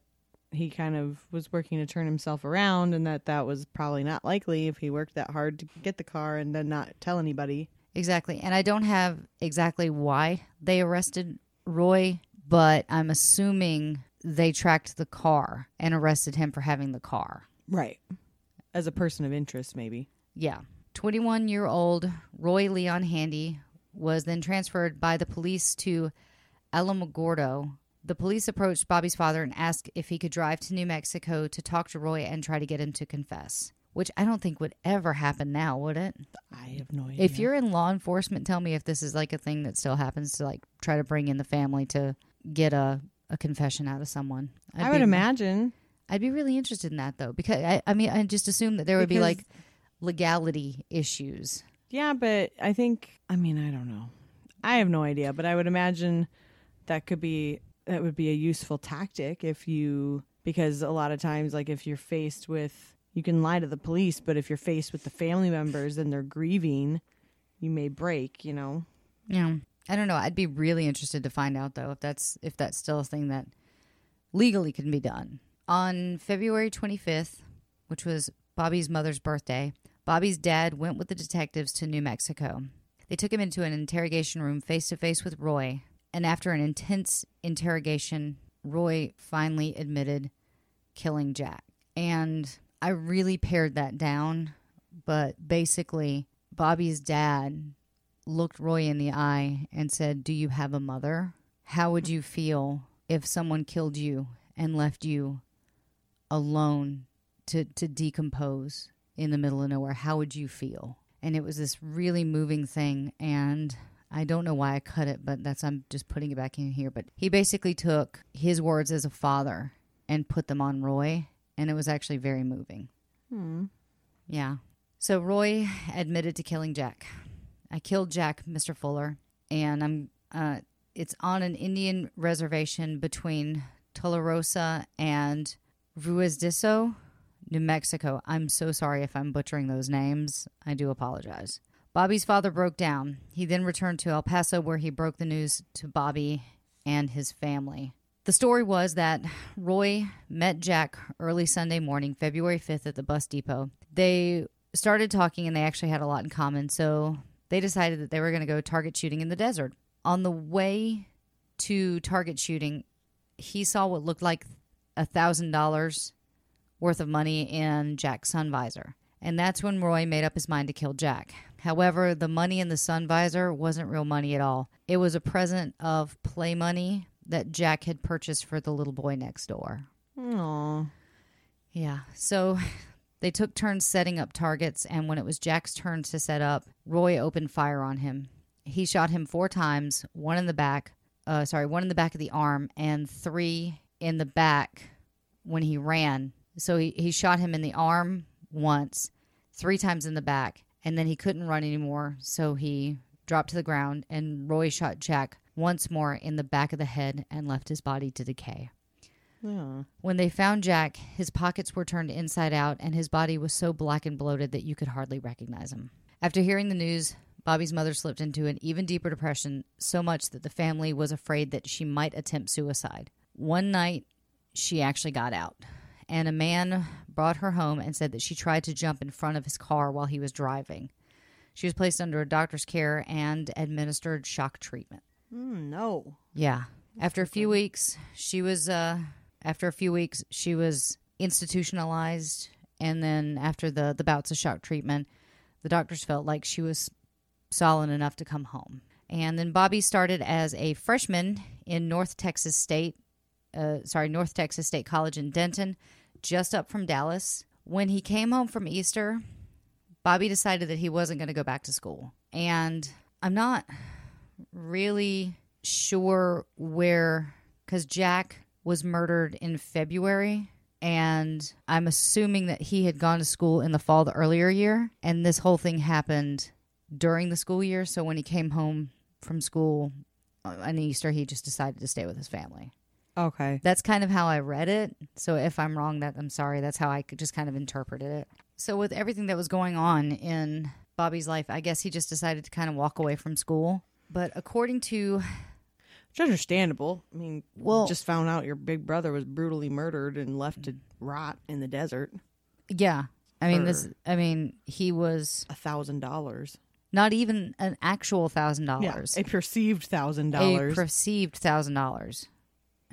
he kind of was working to turn himself around and that was probably not likely if he worked that hard to get the car and then not tell anybody. Exactly. And I don't have exactly why they arrested Roy, but I'm assuming they tracked the car and arrested him for having the car. Right. As a person of interest, maybe. Yeah. 21-year-old Roy Leon Handy was then transferred by the police to Alamogordo. The police approached Bobby's father and asked if he could drive to New Mexico to talk to Roy and try to get him to confess, which I don't think would ever happen now, would it? I have no idea. If you're in law enforcement, tell me if this is, like, a thing that still happens to, like, try to bring in the family to get a confession out of someone. I would imagine. I'd be really interested in that, though, because, I mean, I just assume that there would be, like, legality issues. Yeah, but I think, I mean, I don't know. I have no idea, but I would imagine that would be a useful tactic because a lot of times, like, if you're faced with, you can lie to the police, but if you're faced with the family members and they're grieving, you may break, you know? Yeah. I don't know. I'd be really interested to find out, though, if that's still a thing that legally can be done. On February 25th, which was Bobby's mother's birthday, Bobby's dad went with the detectives to New Mexico. They took him into an interrogation room face-to-face with Roy, and after an intense interrogation, Roy finally admitted killing Jack. And I really pared that down, but basically, Bobby's dad looked Roy in the eye and said, "Do you have a mother? How would you feel if someone killed you and left you alone to decompose in the middle of nowhere? How would you feel?" And it was this really moving thing, and I don't know why I cut it, but I'm just putting it back in here. But he basically took his words as a father and put them on Roy, and it was actually very moving. Yeah. So Roy admitted to killing Jack. "I killed Jack, Mr. Fuller, and I'm it's on an Indian reservation between Tularosa and Ruiz Diso New Mexico. I'm so sorry if I'm butchering those names. I do apologize. Bobby's father broke down. He then returned to El Paso, where he broke the news to Bobby and his family. The story was that Roy met Jack early Sunday morning, February 5th, at the bus depot. They started talking, and they actually had a lot in common, so they decided that they were going to go target shooting in the desert. On the way to target shooting, he saw what looked like $1,000 worth of money in Jack's sun visor. And that's when Roy made up his mind to kill Jack. However, the money in the sun visor wasn't real money at all. It was a present of play money that Jack had purchased for the little boy next door. Aww. Yeah, so they took turns setting up targets, and when it was Jack's turn to set up, Roy opened fire on him. He shot him 4 times, one in the back of the arm, and 3 in the back when he ran. So he shot him in the arm once, 3 times in the back, and then he couldn't run anymore, so he dropped to the ground, and Roy shot Jack once more in the back of the head and left his body to decay. Yeah. When they found Jack, his pockets were turned inside out, and his body was so black and bloated that you could hardly recognize him. After hearing the news, Bobby's mother slipped into an even deeper depression, so much that the family was afraid that she might attempt suicide. One night, she actually got out, and a man brought her home and said that she tried to jump in front of his car while he was driving. She was placed under a doctor's care and administered shock treatment. No. Yeah. After a few weeks, she was institutionalized, and then after the bouts of shock treatment, the doctors felt like she was solid enough to come home. And then Bobby started as a freshman in North Texas State College in Denton, just up from Dallas. When he came home from Easter, Bobby decided that he wasn't going to go back to school. And I'm not really sure where, because Jack was murdered in February, and I'm assuming that he had gone to school in the fall the earlier year, and this whole thing happened during the school year. So when he came home from school on Easter, he just decided to stay with his family. Okay. That's kind of how I read it. So if I'm wrong, I'm sorry. That's how I just kind of interpreted it. So with everything that was going on in Bobby's life, I guess he just decided to kind of walk away from school. But according to... It's understandable. I mean, well, just found out your big brother was brutally murdered and left to rot in the desert. Yeah. He was... $1,000. Not even an actual $1,000. Yeah, a perceived $1,000. A perceived $1,000.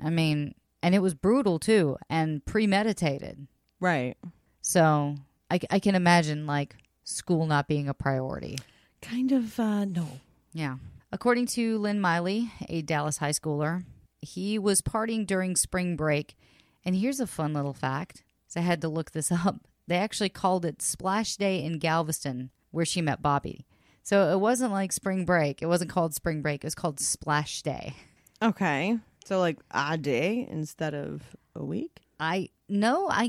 I mean, and it was brutal, too, and premeditated. Right. So I can imagine, school not being a priority. Kind of, no. Yeah. According to Lynn Miley, a Dallas high schooler, he was partying during spring break. And here's a fun little fact, because I had to look this up. They actually called it Splash Day in Galveston, where she met Bobby. So it wasn't like spring break. It wasn't called spring break. It was called Splash Day. Okay. So a day instead of a week? I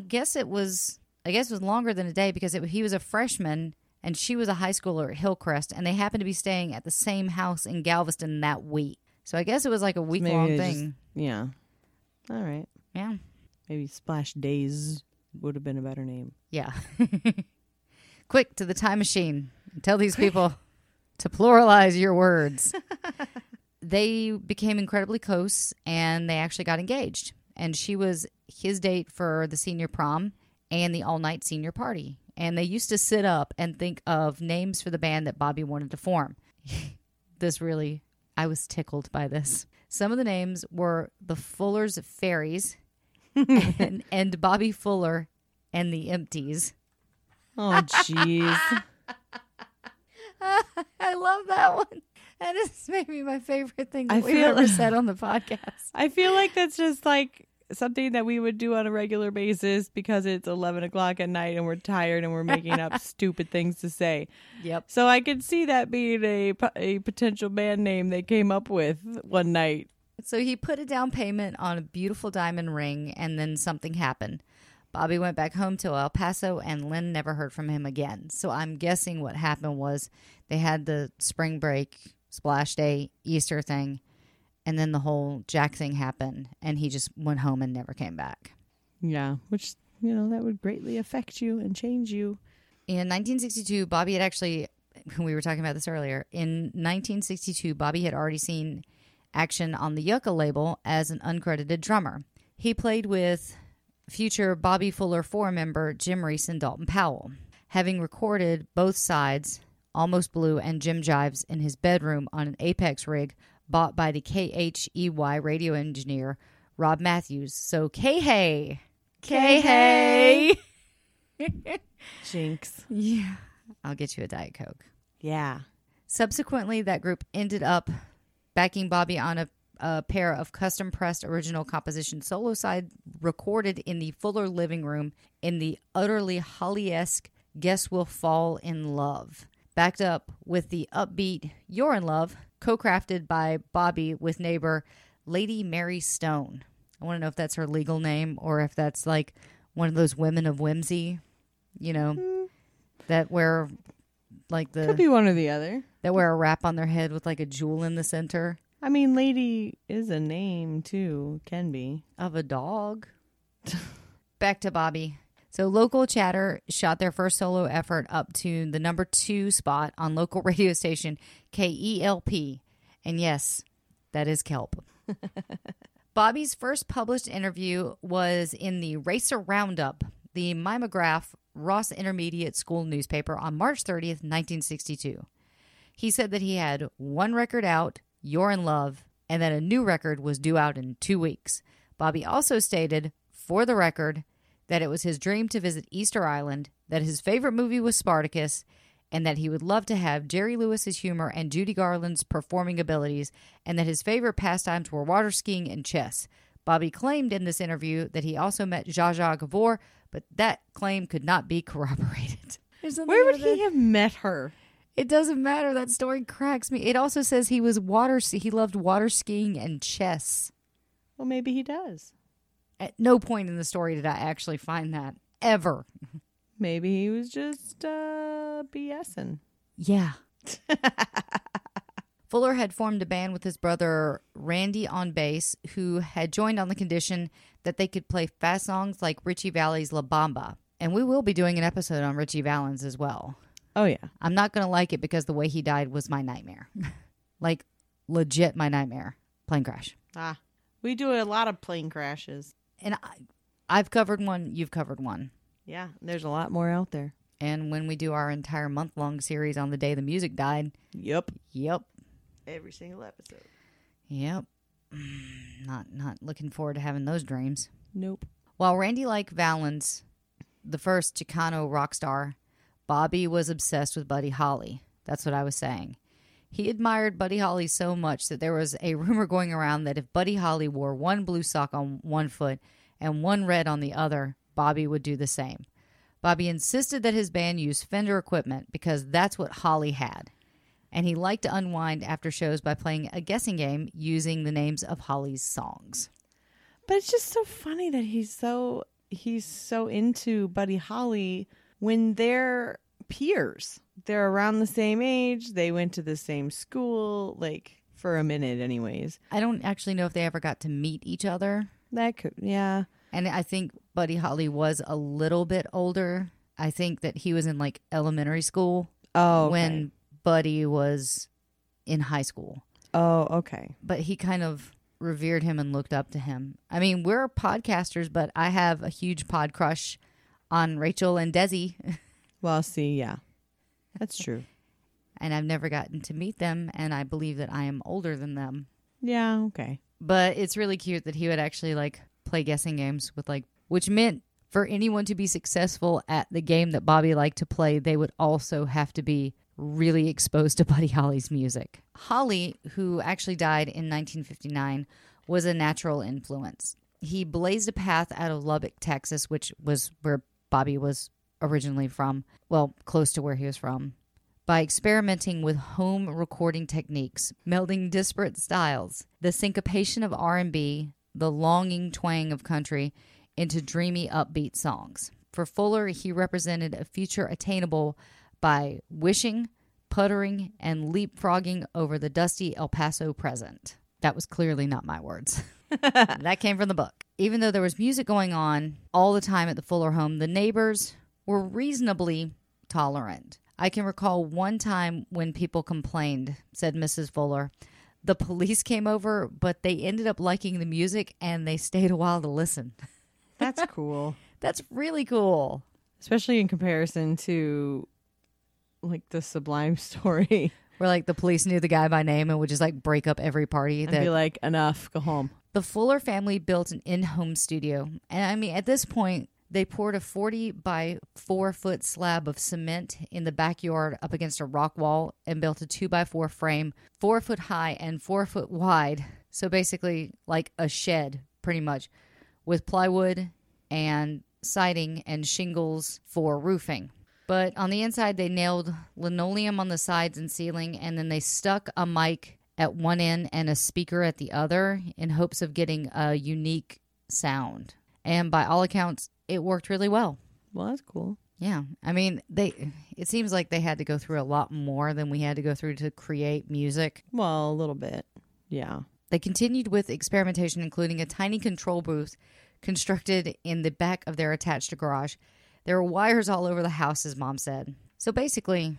guess it was longer than a day, because he was a freshman and she was a high schooler at Hillcrest, and they happened to be staying at the same house in Galveston that week. So I guess it was a week-long thing. Yeah. All right. Yeah. Maybe Splash Days would have been a better name. Yeah. Quick, to the time machine. Tell these people to pluralize your words. They became incredibly close, and they actually got engaged. And she was his date for the senior prom and the all-night senior party. And they used to sit up and think of names for the band that Bobby wanted to form. I was tickled by this. Some of the names were the Fuller's Fairies and Bobby Fuller and the Empties. Oh, jeez. I love that one. That is maybe my favorite thing that we've ever said on the podcast. I feel like that's just something that we would do on a regular basis, because it's 11 o'clock at night and we're tired and we're making up stupid things to say. Yep. So I could see that being a potential band name they came up with one night. So he put a down payment on a beautiful diamond ring, and then something happened. Bobby went back home to El Paso, and Lynn never heard from him again. So I'm guessing what happened was they had the spring break... Splash Day, Easter thing, and then the whole Jack thing happened, and he just went home and never came back. Yeah, which you know, that would greatly affect you and change you. In 1962, Bobby had actually, we were talking about this earlier, in 1962, Bobby had already seen action on the Yucca label as an uncredited drummer. He played with future Bobby Fuller 4 member Jim Reese and Dalton Powell, having recorded both sides, Almost Blue and Jim Jives, in his bedroom on an Apex rig bought by the KHEY radio engineer Rob Matthews. So K-Hey. K-Hey. Jinx. Yeah. I'll get you a Diet Coke. Yeah. Subsequently, that group ended up backing Bobby on a pair of custom-pressed original composition solo side recorded in the Fuller living room in the utterly Holly-esque Guess We'll Fall in Love, backed up with the upbeat You're in Love, co-crafted by Bobby with neighbor Lady Mary Stone. I want to know if that's her legal name or if that's like one of those women of whimsy, you know, that wear like the... Could be one or the other. That wear a wrap on their head with like a jewel in the center. I mean, Lady is a name too, can be. Of a dog. Back to Bobby. So local chatter shot their first solo effort up to the number 2 spot on local radio station KELP. And yes, that is KELP. Bobby's first published interview was in the Racer Roundup, the Mimeograph Ross Intermediate School newspaper on March 30th, 1962. He said that he had 1 record out, You're in Love, and that a new record was due out in 2 weeks. Bobby also stated, for the record, that it was his dream to visit Easter Island, that his favorite movie was Spartacus, and that he would love to have Jerry Lewis's humor and Judy Garland's performing abilities, and that his favorite pastimes were water skiing and chess. Bobby claimed in this interview that he also met Zsa Zsa Gabor, but that claim could not be corroborated. Where would he have met her? It doesn't matter. That story cracks me. It also says he loved water skiing and chess. Well, maybe he does. At no point in the story did I actually find that, ever. Maybe he was just BSing. Yeah. Fuller had formed a band with his brother Randy on bass, who had joined on the condition that they could play fast songs like Richie Valle's La Bamba. And we will be doing an episode on Richie Valens as well. Oh, yeah. I'm not going to like it because the way he died was my nightmare. Like, legit my nightmare. Plane crash. Ah. We do a lot of plane crashes. And I've covered one. You've covered one. Yeah. There's a lot more out there. And when we do our entire month-long series on the day the music died. Yep. Yep. Every single episode. Yep. Not looking forward to having those dreams. Nope. While Randy liked Valens, the first Chicano rock star, Bobby was obsessed with Buddy Holly. That's what I was saying. He admired Buddy Holly so much that there was a rumor going around that if Buddy Holly wore 1 blue sock on 1 foot and 1 red on the other, Bobby would do the same. Bobby insisted that his band use Fender equipment because that's what Holly had. And he liked to unwind after shows by playing a guessing game using the names of Holly's songs. But it's just so funny that he's so into Buddy Holly when they're peers. They're around the same age. They went to the same school, like, for a minute anyways. I don't actually know if they ever got to meet each other. That could, yeah. And I think Buddy Holly was a little bit older. I think that he was in, like, elementary school. Oh, okay. When Buddy was in high school. Oh, okay. But he kind of revered him and looked up to him. I mean, we're podcasters, but I have a huge pod crush on Rachel and Desi. Well, see, yeah. That's true. And I've never gotten to meet them, and I believe that I am older than them. Yeah, okay. But it's really cute that he would actually, like, play guessing games with, like, which meant for anyone to be successful at the game that Bobby liked to play, they would also have to be really exposed to Buddy Holly's music. Holly, who actually died in 1959, was a natural influence. He blazed a path out of Lubbock, Texas, which was where Bobby was originally from, well, close to where he was from, by experimenting with home recording techniques, melding disparate styles, the syncopation of R&B, the longing twang of country, into dreamy, upbeat songs. For Fuller, he represented a future attainable by wishing, puttering, and leapfrogging over the dusty El Paso present. That was clearly not my words. That came from the book. Even though there was music going on all the time at the Fuller home, the neighbors were reasonably tolerant. I can recall one time when people complained, said Mrs. Fuller, the police came over, but they ended up liking the music and they stayed a while to listen. That's cool. That's really cool. Especially in comparison to like the Sublime story. Where like the police knew the guy by name and would just like break up every party. And be like, enough, go home. The Fuller family built an in-home studio. And I mean, at this point, they poured a 40 by 4-foot slab of cement in the backyard up against a rock wall and built a 2x4 frame, 4 foot high and 4 foot wide. So basically like a shed pretty much with plywood and siding and shingles for roofing. But on the inside, they nailed linoleum on the sides and ceiling, and then they stuck a mic at one end and a speaker at the other in hopes of getting a unique sound. And by all accounts, it worked really well. Well, that's cool. Yeah. I mean, it seems like they had to go through a lot more than we had to go through to create music. Well, a little bit. Yeah. They continued with experimentation, including a tiny control booth constructed in the back of their attached garage. There were wires all over the house, as Mom said. So basically,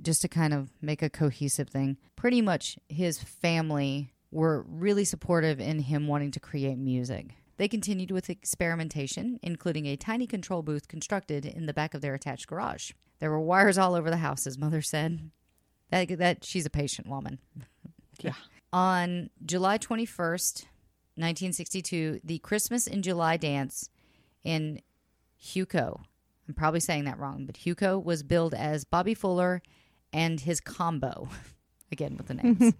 just to kind of make a cohesive thing, pretty much his family were really supportive in him wanting to create music. They continued with experimentation, including a tiny control booth constructed in the back of their attached garage. There were wires all over the house, as Mother said. That she's a patient woman. Yeah. On July 21st, 1962, the Christmas in July dance in Huco, I'm probably saying that wrong, but Huco was billed as Bobby Fuller and his combo, again with the names.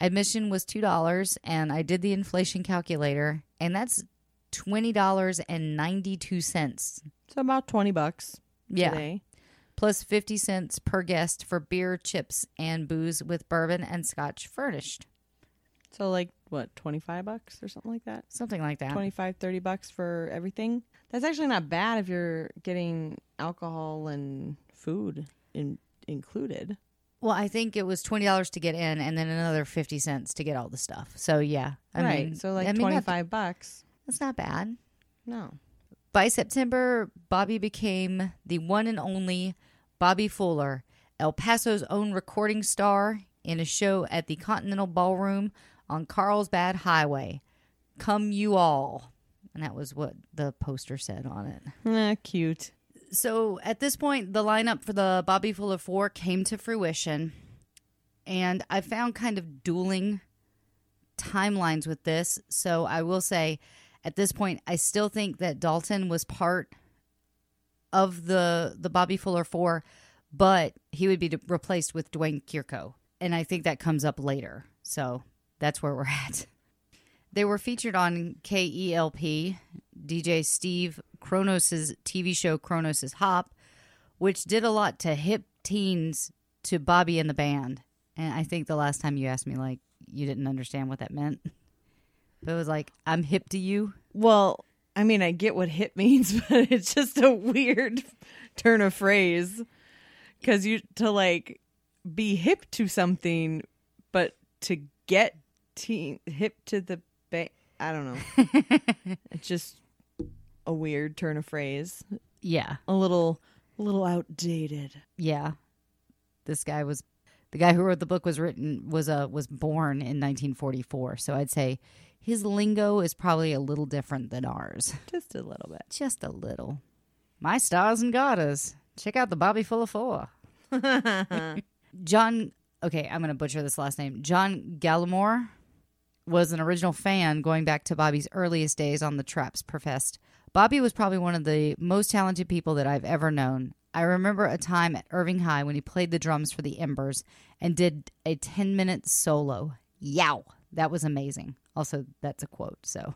Admission was $2, and I did the inflation calculator, and that's $20.92. So about 20 bucks today. Plus 50 cents per guest for beer, chips, and booze with bourbon and scotch furnished. So like, what, 25 bucks or something like that? Something like that. 25, 30 bucks for everything. That's actually not bad if you're getting alcohol and food included. Well, I think it was $20 to get in and then another 50 cents to get all the stuff. So, yeah. I mean, so like 25 bucks. That's not bad. No. By September, Bobby became the one and only Bobby Fuller, El Paso's own recording star in a show at the Continental Ballroom on Carlsbad Highway. Come you all. And that was what the poster said on it. Cute. So at this point, the lineup for the Bobby Fuller 4 came to fruition. And I found kind of dueling timelines with this. So I will say at this point, I still think that Dalton was part of the Bobby Fuller 4, but he would be replaced with Dwayne Kirko. And I think that comes up later. So that's where we're at. They were featured on KELP, DJ Steve Kronos' TV show Kronos' Hop, which did a lot to hip teens to Bobby and the band. And I think the last time you asked me, like, you didn't understand what that meant. But it was like, I'm hip to you. Well, I mean, I get what hip means, but it's just a weird turn of phrase. Because to be hip to something, but to get hip to the... I don't know. It's just a weird turn of phrase. Yeah. A little outdated. Yeah. This guy was... The guy who wrote the book was born in 1944. So I'd say his lingo is probably a little different than ours. Just a little bit. Just a little. My stars and garters. Check out the Bobby Fuller 4. John... Okay, I'm going to butcher this last name. John Gallimore was an original fan going back to Bobby's earliest days on the Traps Professed. Bobby was probably one of the most talented people that I've ever known. I remember a time at Irving High when he played the drums for the Embers and did a 10-minute solo. Yow! That was amazing. Also, that's a quote, so.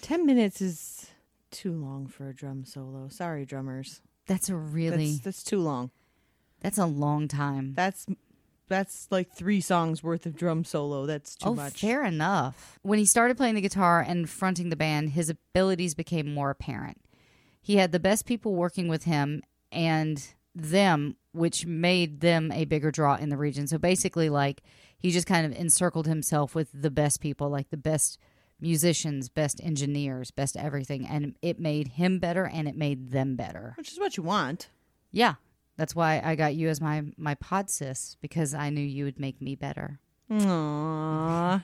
10 minutes is too long for a drum solo. Sorry, drummers. That's too long. That's a long time. That's like 3 songs worth of drum solo. That's too much. Fair enough. When he started playing the guitar and fronting the band, his abilities became more apparent. He had the best people working with him and them, which made them a bigger draw in the region. So basically, like, he just kind of encircled himself with the best people, like the best musicians, best engineers, best everything. And it made him better and it made them better. Which is what you want. Yeah. That's why I got you as my pod sis, because I knew you would make me better. Aww.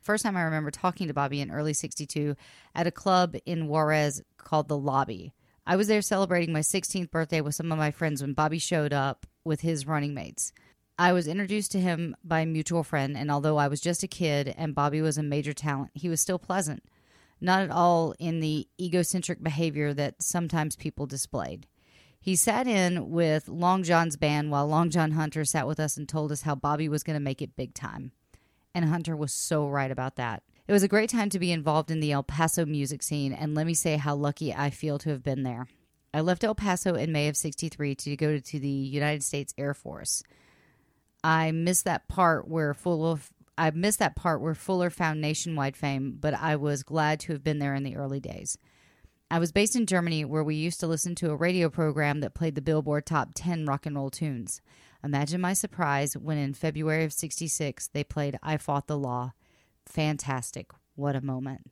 First time I remember talking to Bobby in early 1962 at a club in Juarez called The Lobby. I was there celebrating my 16th birthday with some of my friends when Bobby showed up with his running mates. I was introduced to him by a mutual friend, and although I was just a kid and Bobby was a major talent, he was still pleasant. Not at all in the egocentric behavior that sometimes people displayed. He sat in with Long John's band while Long John Hunter sat with us and told us how Bobby was going to make it big time. And Hunter was so right about that. It was a great time to be involved in the El Paso music scene, and let me say how lucky I feel to have been there. I left El Paso in May of 1963 to go to the United States Air Force. I missed that part where Fuller found nationwide fame, but I was glad to have been there in the early days. I was based in Germany, where we used to listen to a radio program that played the Billboard Top 10 rock and roll tunes. Imagine my surprise when in February of 1966, they played I Fought the Law. Fantastic. What a moment.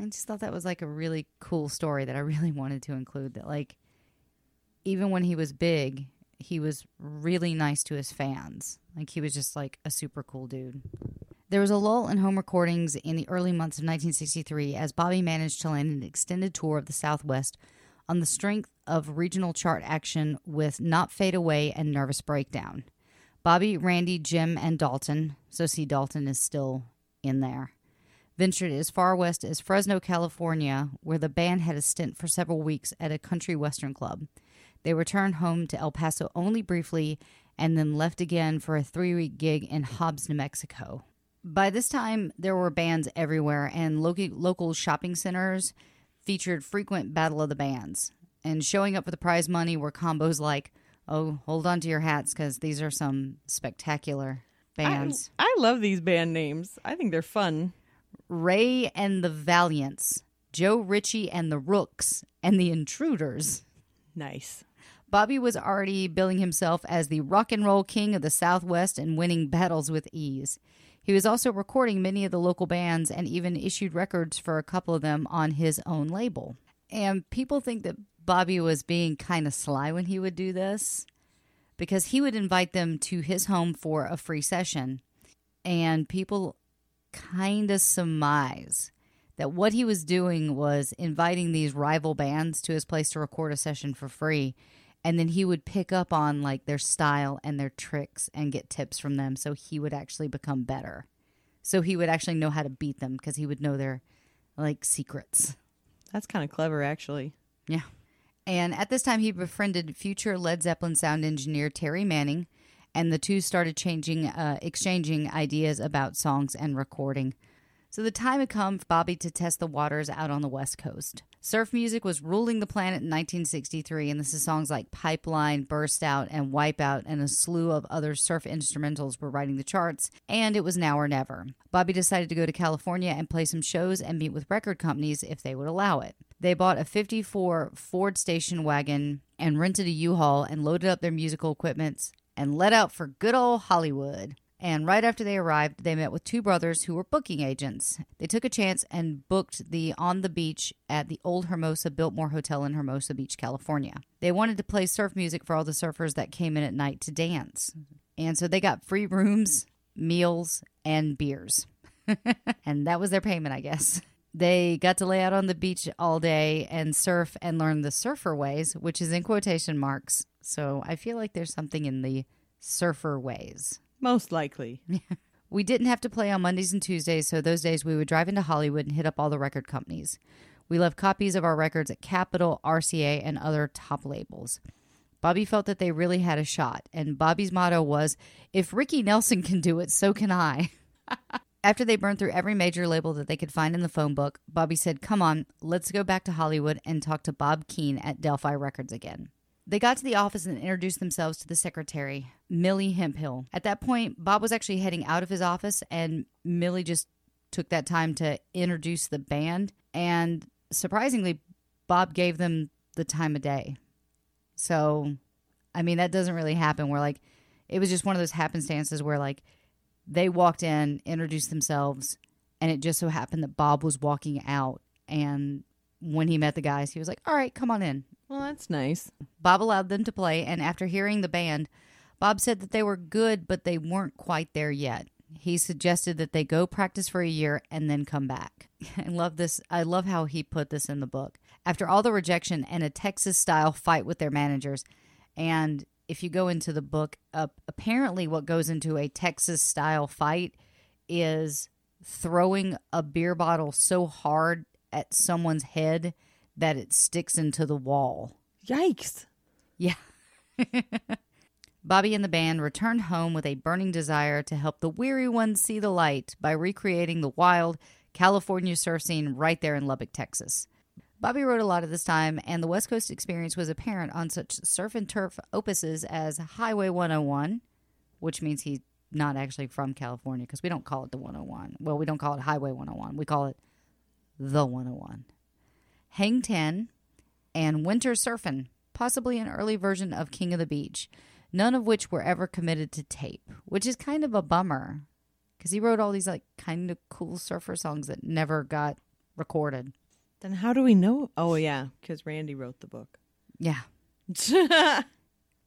I just thought that was like a really cool story that I really wanted to include, that like even when he was big, he was really nice to his fans. Like he was just like a super cool dude. There was a lull in home recordings in the early months of 1963 as Bobby managed to land an extended tour of the Southwest on the strength of regional chart action with Not Fade Away and Nervous Breakdown. Bobby, Randy, Jim, and Dalton, so see Dalton is still in there, ventured as far west as Fresno, California, where the band had a stint for several weeks at a country western club. They returned home to El Paso only briefly and then left again for a 3-week gig in Hobbs, New Mexico. By this time, there were bands everywhere, and local shopping centers featured frequent Battle of the Bands. And showing up for the prize money were combos like, oh, hold on to your hats, because these are some spectacular bands. I love these band names. I think they're fun. Ray and the Valiants, Joe Ritchie and the Rooks, and the Intruders. Nice. Bobby was already billing himself as the rock and roll king of the Southwest and winning battles with ease. He was also recording many of the local bands and even issued records for a couple of them on his own label. And people think that Bobby was being kind of sly when he would do this, because he would invite them to his home for a free session. And people kind of surmise that what he was doing was inviting these rival bands to his place to record a session for free. And then he would pick up on like their style and their tricks and get tips from them. So he would actually become better. So he would actually know how to beat them, because he would know their like secrets. That's kind of clever, actually. Yeah. And at this time, he befriended future Led Zeppelin sound engineer Terry Manning. And the two started exchanging ideas about songs and recording. So the time had come for Bobby to test the waters out on the West Coast. Surf music was ruling the planet in 1963, and this is songs like Pipeline, Burst Out, and Wipeout, and a slew of other surf instrumentals were riding the charts, and it was now or never. Bobby decided to go to California and play some shows and meet with record companies if they would allow it. They bought a 54 Ford station wagon and rented a U-Haul and loaded up their musical equipment and let out for good old Hollywood. And right after they arrived, they met with two brothers who were booking agents. They took a chance and booked the On the Beach at the Old Hermosa Biltmore Hotel in Hermosa Beach, California. They wanted to play surf music for all the surfers that came in at night to dance. And so they got free rooms, meals, and beers. And that was their payment, I guess. They got to lay out on the beach all day and surf and learn the surfer ways, which is in quotation marks. So I feel like there's something in the surfer ways. Most likely. We didn't have to play on Mondays and Tuesdays, so those days we would drive into Hollywood and hit up all the record companies. We left copies of our records at Capitol, RCA, and other top labels. Bobby felt that they really had a shot, and Bobby's motto was, if Ricky Nelson can do it, so can I. After they burned through every major label that they could find in the phone book, Bobby said, come on, let's go back to Hollywood and talk to Bob Keane at Delphi Records again. They got to the office and introduced themselves to the secretary, Millie Hemphill. At that point, Bob was actually heading out of his office, and Millie just took that time to introduce the band. And surprisingly, Bob gave them the time of day. So, I mean, that doesn't really happen. Where like, it was just one of those happenstances where like they walked in, introduced themselves, And it just so happened that Bob was walking out, and when he met the guys, he was like, all right, come on in. Well, that's nice. Bob allowed them to play, and after hearing the band, Bob said that they were good, but they weren't quite there yet. He suggested that they go practice for a year and then come back. I love this. I love how he put this in the book. After all the rejection and a Texas-style fight with their managers, and if you go into the book, apparently what goes into a Texas-style fight is throwing a beer bottle so hard at someone's head that it sticks into the wall. Yikes. Yeah. Bobby and the band returned home with a burning desire to help the weary ones see the light by recreating the wild California surf scene right there in Lubbock, Texas. Bobby wrote a lot of this time, and the West Coast experience was apparent on such surf and turf opuses as Highway 101, which means he's not actually from California because we don't call it the 101. Well, we don't call it Highway 101. We call it the 101. Hang Ten, and Winter Surfin', possibly an early version of King of the Beach, none of which were ever committed to tape, which is kind of a bummer because he wrote all these like kind of cool surfer songs that never got recorded. Then how do we know? Oh, yeah, because Randy wrote the book. Yeah.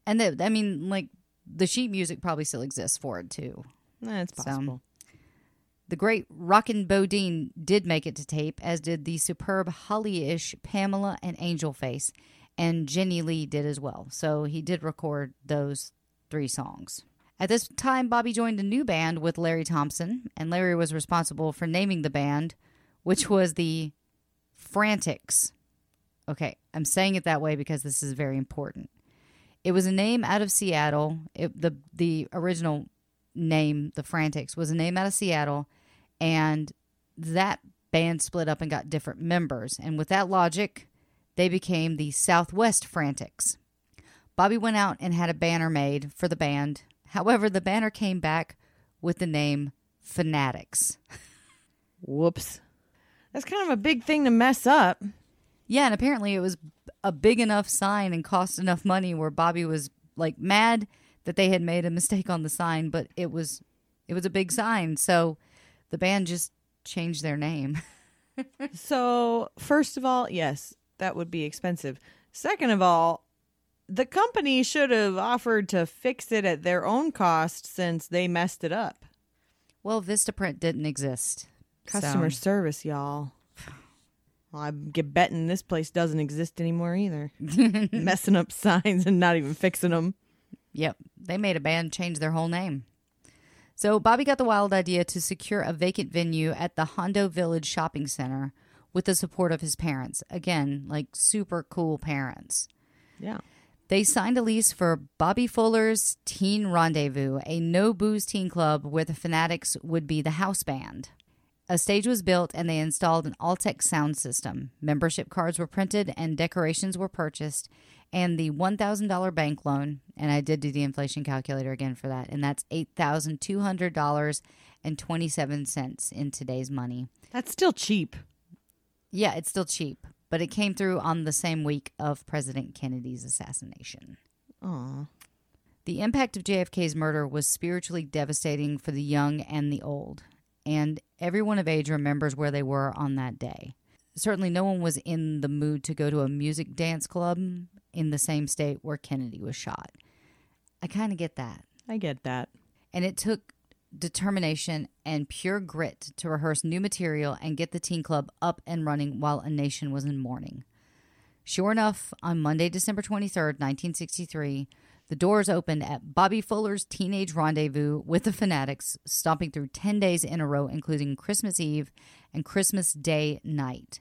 And I mean, like, the sheet music probably still exists for it, too. It's possible. So, the great Rockin' Bodine did make it to tape, as did the superb Holly-ish Pamela and Angel Face. And Jenny Lee did as well. So he did record those three songs. At this time, Bobby joined a new band with Larry Thompson. And Larry was responsible for naming the band, which was the Fanatics. Okay, I'm saying it that way because this is very important. It was a name out of Seattle. The original name, the Fanatics, was a name out of Seattle. And that band split up and got different members. And with that logic, they became the Southwest Fanatics. Bobby went out and had a banner made for the band. However, the banner came back with the name Fanatics. Whoops. That's kind of a big thing to mess up. Yeah, and apparently it was a big enough sign and cost enough money where Bobby was like mad that they had made a mistake on the sign, but it was a big sign, so the band just changed their name. So, first of all, yes, that would be expensive. Second of all, the company should have offered to fix it at their own cost since they messed it up. Well, Vistaprint didn't exist. Customer service, y'all. Well, I'm betting this place doesn't exist anymore either. Messing up signs and not even fixing them. Yep. They made a band change their whole name. So Bobby got the wild idea to secure a vacant venue at the Hondo Village Shopping Center, with the support of his parents. Again, like super cool parents. Yeah. They signed a lease for Bobby Fuller's Teen Rendezvous, a no-booze teen club where the Fanatics would be the house band. A stage was built and they installed an all-tech sound system. Membership cards were printed and decorations were purchased. And the $1,000 bank loan, and I did do the inflation calculator again for that, and that's $8,200.27 in today's money. That's still cheap. Yeah, it's still cheap, but it came through on the same week of President Kennedy's assassination. Aww. The impact of JFK's murder was spiritually devastating for the young and the old, and everyone of age remembers where they were on that day. Certainly no one was in the mood to go to a music dance club in the same state where Kennedy was shot. I kind of get that. I get that. And it took determination and pure grit to rehearse new material and get the teen club up and running while a nation was in mourning. Sure enough, on Monday, December 23rd, 1963, the doors opened at Bobby Fuller's Teenage Rendezvous with the Fanatics, stomping through 10 days in a row, including Christmas Eve and Christmas Day night.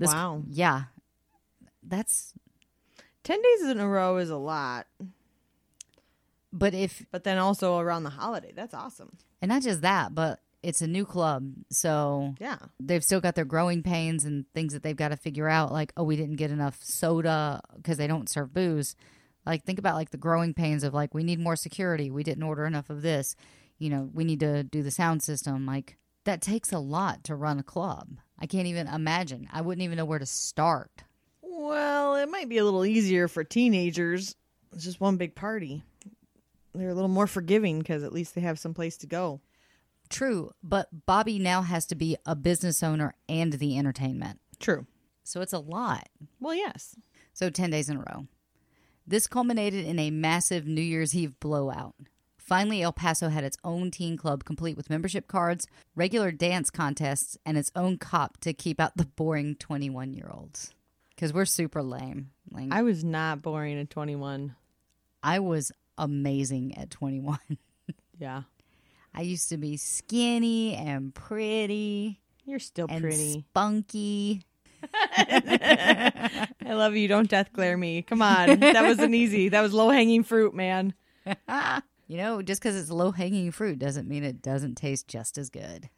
Wow. Yeah. That's 10 days in a row is a lot. But then also around the holiday. That's awesome. And not just that, but it's a new club. So yeah, they've still got their growing pains and things that they've got to figure out. Like, oh, we didn't get enough soda because they don't serve booze. Like, think about like the growing pains of like, we need more security. We didn't order enough of this. You know, we need to do the sound system. Like, that takes a lot to run a club. I can't even imagine. I wouldn't even know where to start. Well, it might be a little easier for teenagers. It's just one big party. They're a little more forgiving because at least they have some place to go. True, but Bobby now has to be a business owner and the entertainment. True. So it's a lot. Well, yes. So 10 days in a row. This culminated in a massive New Year's Eve blowout. Finally, El Paso had its own teen club complete with membership cards, regular dance contests, and its own cop to keep out the boring 21-year-olds. Because we're super lame. Like, I was not boring at 21. I was amazing at 21. Yeah. I used to be skinny and pretty. You're still pretty. And spunky. I love you. Don't death glare me. Come on. That wasn't easy. That was low-hanging fruit, man. You know, just because it's low-hanging fruit doesn't mean it doesn't taste just as good.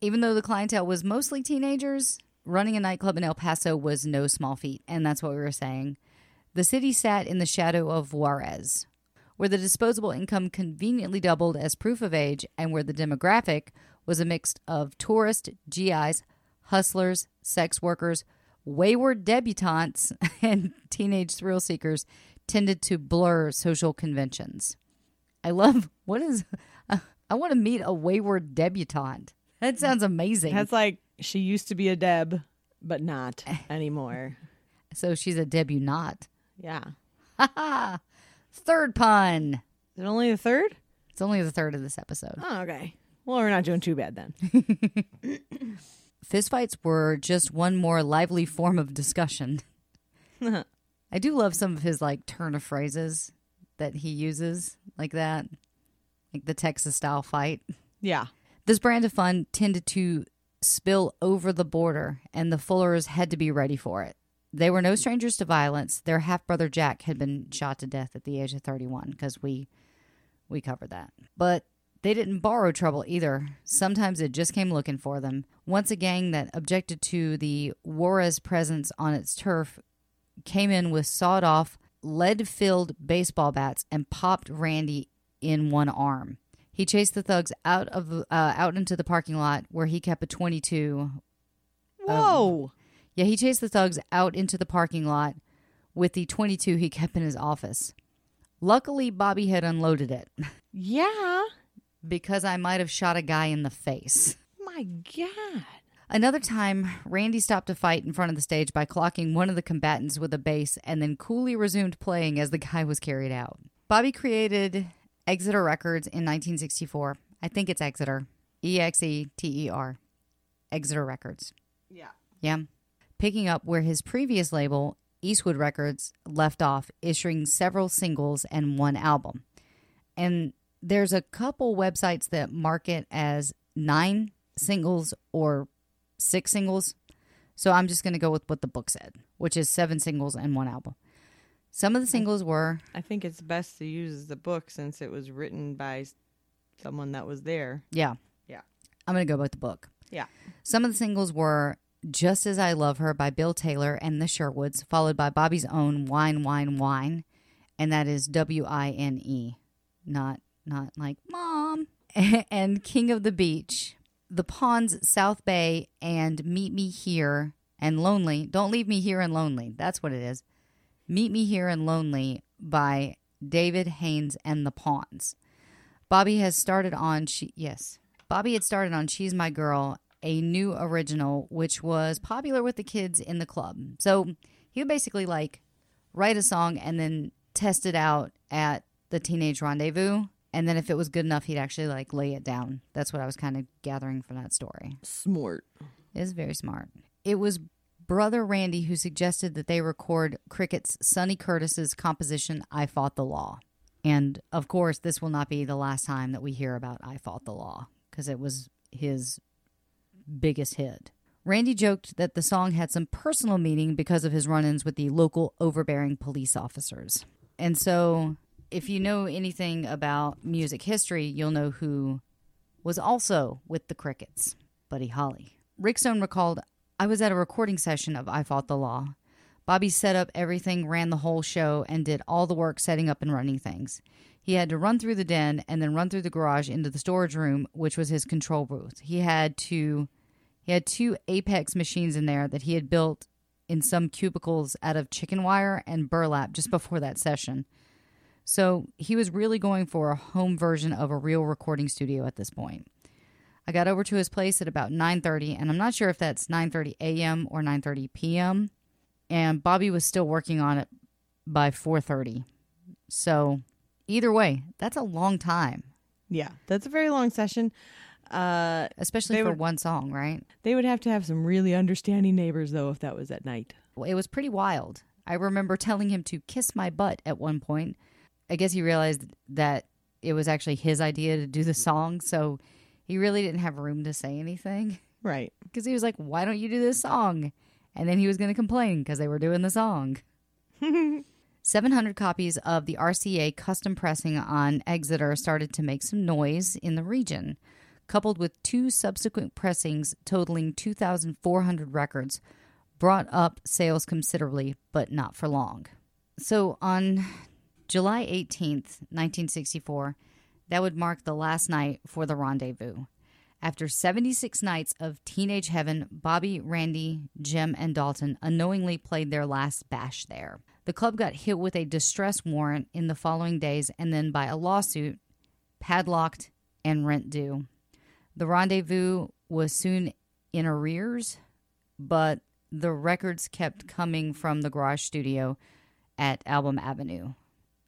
Even though the clientele was mostly teenagers, running a nightclub in El Paso was no small feat, and that's what we were saying. The city sat in the shadow of Juarez, where the disposable income conveniently doubled as proof of age and where the demographic was a mix of tourists, GIs, hustlers, sex workers, wayward debutantes, and teenage thrill seekers tended to blur social conventions. I love, what is, I want to meet a wayward debutante. That sounds amazing. That's like, she used to be a deb, but not anymore. So she's a debutante. Yeah. Ha ha. Third pun. Is it only the third? It's only the third of this episode. Oh, okay. Well, we're not doing too bad then. Fistfights were just one more lively form of discussion. I do love some of his, like, turn of phrases that he uses like that. Like the Texas-style fight. Yeah. This brand of fun tended to spill over the border, and the Fullers had to be ready for it. They were no strangers to violence. Their half-brother Jack had been shot to death at the age of 31, because we covered that. But they didn't borrow trouble either. Sometimes it just came looking for them. Once a gang that objected to the Juarez presence on its turf came in with sawed-off, lead-filled baseball bats and popped Randy in one arm. He chased the thugs out into the parking lot where he kept a .22. Whoa! Yeah, he chased the thugs out into the parking lot with the .22 he kept in his office. Luckily, Bobby had unloaded it. Yeah. Because I might have shot a guy in the face. My God. Another time, Randy stopped a fight in front of the stage by clocking one of the combatants with a base and then coolly resumed playing as the guy was carried out. Bobby created Exeter Records in 1964. I think it's Exeter. E-X-E-T-E-R. Exeter Records. Yeah. Yeah. Picking up where his previous label, Eastwood Records, left off, issuing several singles and one album. And there's a couple websites that mark it as 9 singles or 6 singles. So I'm just going to go with what the book said, which is 7 singles and 1 album. Some of the singles were... I think it's best to use the book since it was written by someone that was there. Yeah. Yeah. I'm going to go with the book. Yeah. Some of the singles were Just As I Love Her by Bill Taylor and the Sherwoods, followed by Bobby's own Wine, Wine, Wine. And that is W-I-N-E, not like Mom, and King of the Beach, The Pawns, South Bay, and Meet Me Here and Lonely. Don't Leave Me Here and Lonely. That's what it is. Meet Me Here and Lonely by David Haynes and The Pawns. Bobby had started on She's My Girl, a new original, which was popular with the kids in the club. So he would basically like write a song and then test it out at the teenage rendezvous. And then if it was good enough, he'd actually like lay it down. That's what I was kind of gathering from that story. Smart. It was very smart. It was brother Randy who suggested that they record Cricket's Sonny Curtis's composition, I Fought the Law. And of course, this will not be the last time that we hear about I Fought the Law, because it was his biggest hit. Randy joked that the song had some personal meaning because of his run-ins with the local overbearing police officers. And so... if you know anything about music history, you'll know who was also with the Crickets, Buddy Holly. Rick Stone recalled, I was at a recording session of I Fought the Law. Bobby set up everything, ran the whole show, and did all the work setting up and running things. He had to run through the den and then run through the garage into the storage room, which was his control booth. He had two Apex machines in there that he had built in some cubicles out of chicken wire and burlap just before that session. So he was really going for a home version of a real recording studio at this point. I got over to his place at about 9:30, and I'm not sure if that's 9:30 a.m. or 9:30 p.m., and Bobby was still working on it by 4:30. So either way, that's a long time. Yeah, that's a very long session. Especially for one song, right? They would have to have some really understanding neighbors, though, if that was at night. Well, it was pretty wild. I remember telling him to kiss my butt at one point. I guess he realized that it was actually his idea to do the song, so he really didn't have room to say anything. Right. Because he was like, why don't you do this song? And then he was going to complain because they were doing the song. 700 copies of the RCA custom pressing on Exeter started to make some noise in the region, coupled with two subsequent pressings totaling 2,400 records, brought up sales considerably, but not for long. So on July 18th, 1964, that would mark the last night for the Rendezvous. After 76 nights of teenage heaven, Bobby, Randy, Jim, and Dalton unknowingly played their last bash there. The club got hit with a distress warrant in the following days and then by a lawsuit, padlocked, and rent due. The Rendezvous was soon in arrears, but the records kept coming from the garage studio at Album Avenue.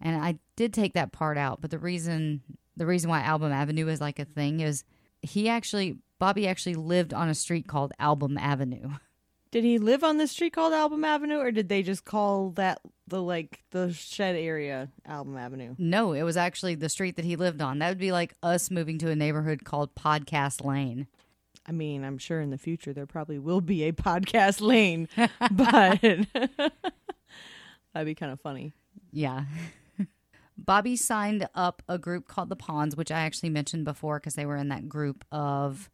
And I did take that part out, but the reason why Album Avenue is like a thing is Bobby actually lived on a street called Album Avenue. Did he live on the street called Album Avenue, or did they just call that the shed area Album Avenue? No, it was actually the street that he lived on. That would be like us moving to a neighborhood called Podcast Lane. I mean, I'm sure in the future there probably will be a Podcast Lane, but that'd be kind of funny. Yeah. Bobby signed up a group called The Pawns, which I actually mentioned before because they were in that group of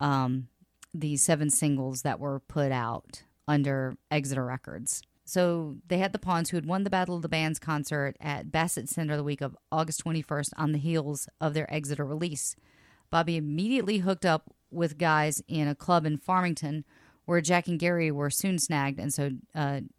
the 7 singles that were put out under Exeter Records. So they had The Pawns, who had won the Battle of the Bands concert at Bassett Center the week of August 21st on the heels of their Exeter release. Bobby immediately hooked up with guys in a club in Farmington where Jack and Gary were soon snagged, and so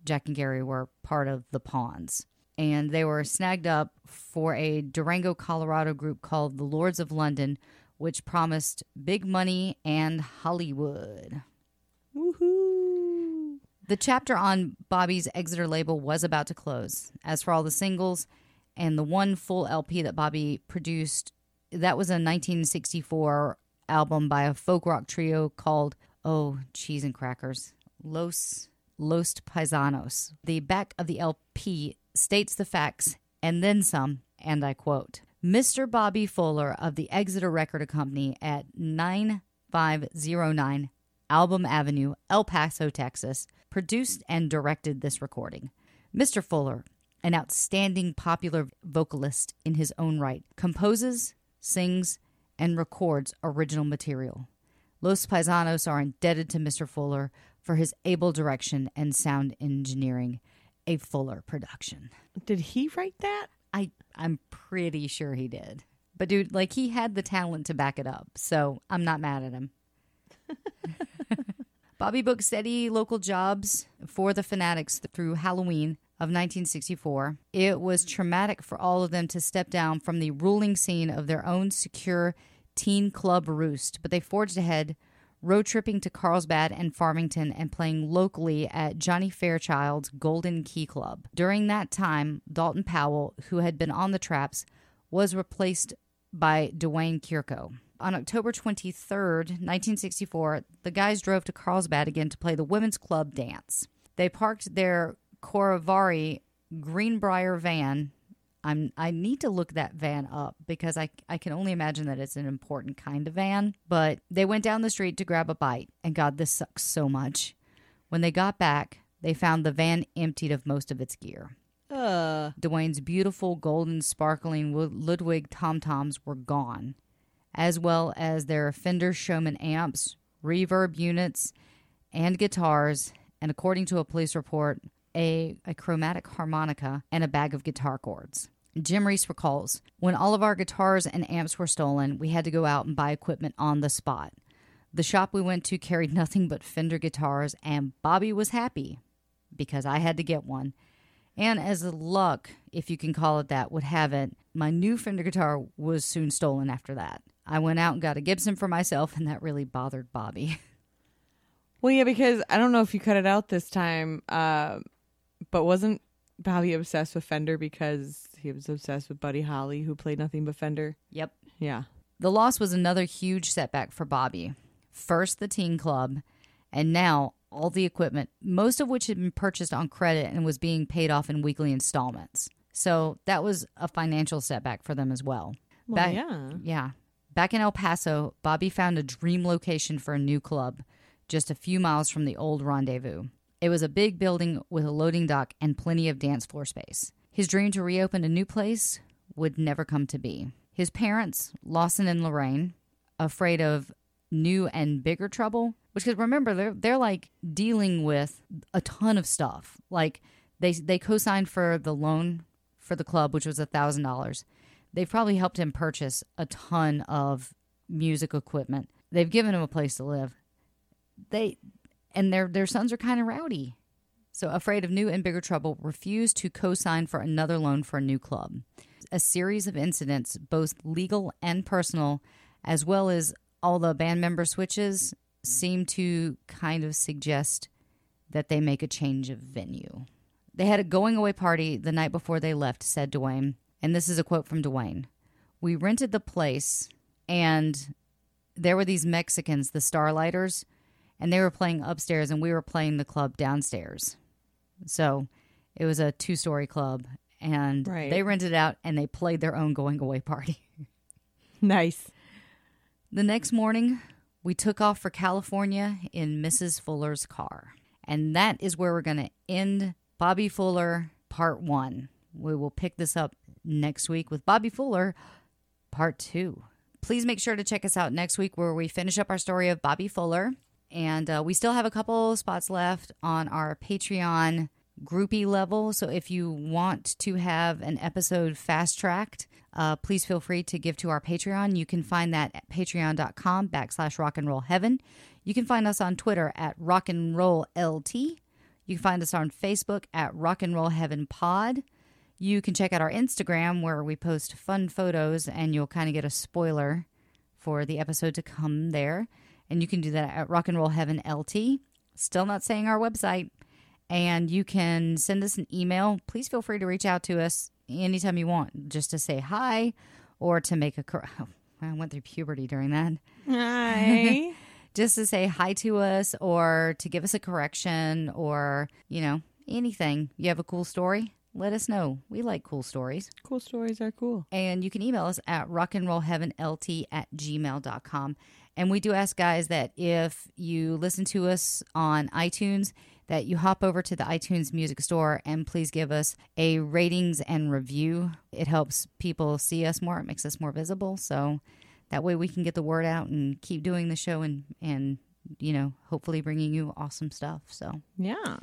Jack and Gary were part of The Pawns. And they were snagged up for a Durango, Colorado group called the Lords of London, which promised big money and Hollywood. Woohoo! The chapter on Bobby's Exeter label was about to close. As for all the singles and the one full LP that Bobby produced, that was a 1964 album by a folk rock trio called, oh, cheese and crackers, Los Paisanos. The back of the LP states the facts, and then some, and I quote, Mr. Bobby Fuller of the Exeter Record Company at 9509 Album Avenue, El Paso, Texas, produced and directed this recording. Mr. Fuller, an outstanding popular vocalist in his own right, composes, sings, and records original material. Los Paisanos are indebted to Mr. Fuller for his able direction and sound engineering. A Fuller production. Did he write that? I'm pretty sure he did. But dude, he had the talent to back it up, so I'm not mad at him. Bobby booked steady local jobs for the Fanatics through Halloween of 1964. It was traumatic for all of them to step down from the ruling scene of their own secure teen club roost, but they forged ahead, road tripping to Carlsbad and Farmington and playing locally at Johnny Fairchild's Golden Key Club. During that time, Dalton Powell, who had been on the Traps, was replaced by Dwayne Kirko. On October 23rd, 1964, the guys drove to Carlsbad again to play the women's club dance. They parked their Corvair Greenbrier van. I need to look that van up because I can only imagine that it's an important kind of van. But they went down the street to grab a bite, and God, this sucks so much. When they got back, they found the van emptied of most of its gear. Dwayne's beautiful, golden, sparkling Ludwig tom-toms were gone, as well as their Fender Showman amps, reverb units, and guitars, and according to a police report, a chromatic harmonica, and a bag of guitar cords. Jim Reese recalls, when all of our guitars and amps were stolen, we had to go out and buy equipment on the spot. The shop we went to carried nothing but Fender guitars, and Bobby was happy because I had to get one. And as luck, if you can call it that, would have it, my new Fender guitar was soon stolen after that. I went out and got a Gibson for myself, and that really bothered Bobby. Well, yeah, because I don't know if you cut it out this time, but wasn't Bobby obsessed with Fender because he was obsessed with Buddy Holly, who played nothing but Fender? Yep. Yeah. The loss was another huge setback for Bobby. First, the teen club, and now all the equipment, most of which had been purchased on credit and was being paid off in weekly installments. So that was a financial setback for them as well. Back in El Paso, Bobby found a dream location for a new club, just a few miles from the old rendezvous. It was a big building with a loading dock and plenty of dance floor space. His dream to reopen a new place would never come to be. His parents, Lawson and Lorraine, afraid of new and bigger trouble, which, because remember, they're like dealing with a ton of stuff. Like they co-signed for the loan for the club, which was $1,000. They've probably helped him purchase a ton of music equipment. They've given him a place to live. Their sons are kind of rowdy, so afraid of new and bigger trouble, refused to co-sign for another loan for a new club. A series of incidents, both legal and personal, as well as all the band member switches, seem to kind of suggest that they make a change of venue. They had a going-away party the night before they left, said Dwayne. And this is a quote from Dwayne. "We rented the place, and there were these Mexicans, the Starlighters, and they were playing upstairs, and we were playing the club downstairs." So it was a two-story club, and They rented it out, and they played their own going-away party. Nice. The next morning, we took off for California in Mrs. Fuller's car. And that is where we're going to end Bobby Fuller Part 1. We will pick this up next week with Bobby Fuller Part 2. Please make sure to check us out next week where we finish up our story of Bobby Fuller. And we still have a couple spots left on our Patreon groupie level. So if you want to have an episode fast-tracked, please feel free to give to our Patreon. You can find that at patreon.com/rockandrollheaven. You can find us on Twitter at rockandrollt. You can find us on Facebook at rockandrollheavenpod. You can check out our Instagram where we post fun photos, and you'll kind of get a spoiler for the episode to come there. And you can do that at rockandrollheavenlt. Still not saying our website. And you can send us an email. Please feel free to reach out to us anytime you want, just to say hi or to make a... I went through puberty during that. Hi. Just to say hi to us or to give us a correction or, you know, anything. You have a cool story? Let us know. We like cool stories. Cool stories are cool. And you can email us at rockandrollheavenlt@gmail.com. And we do ask, guys, that if you listen to us on iTunes, that you hop over to the iTunes Music Store and please give us a ratings and review. It helps people see us more. It makes us more visible. So that way we can get the word out and keep doing the show and you know, hopefully bringing you awesome stuff. So yeah.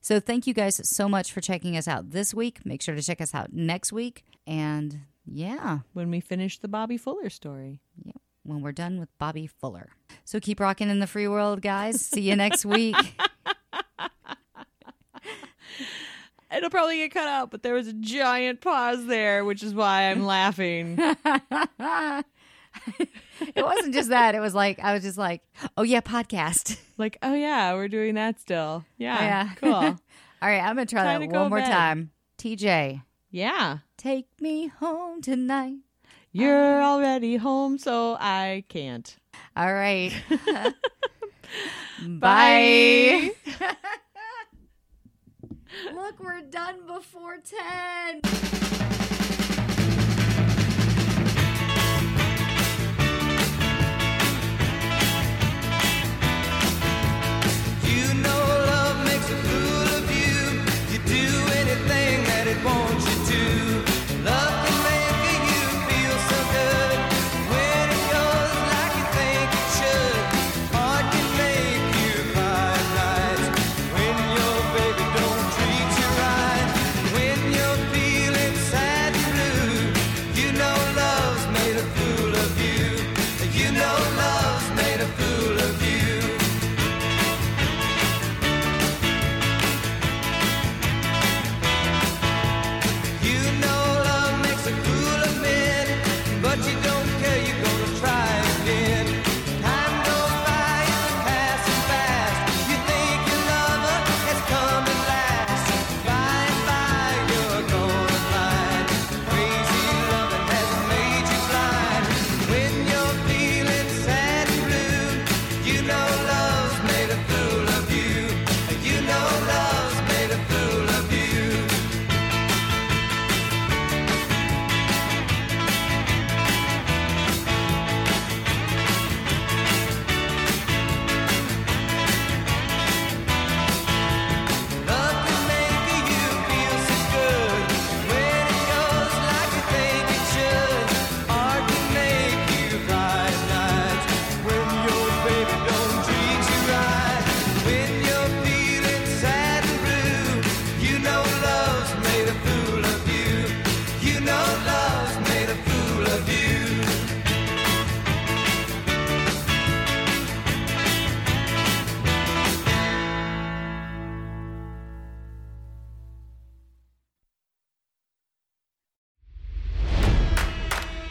So thank you guys so much for checking us out this week. Make sure to check us out next week. And yeah. When we finish the Bobby Fuller story. Yep. When we're done with Bobby Fuller. So keep rocking in the free world, guys. See you next week. It'll probably get cut out, but there was a giant pause there, which is why I'm laughing. It wasn't just that. It was like, I was just like, oh, yeah, podcast. Like, oh, yeah, we're doing that still. Yeah. Cool. All right. I'm going to try that one more time. TJ. Yeah. Take me home tonight. You're already home, so I can't. All right. Bye. Look, we're done before 10. Sad.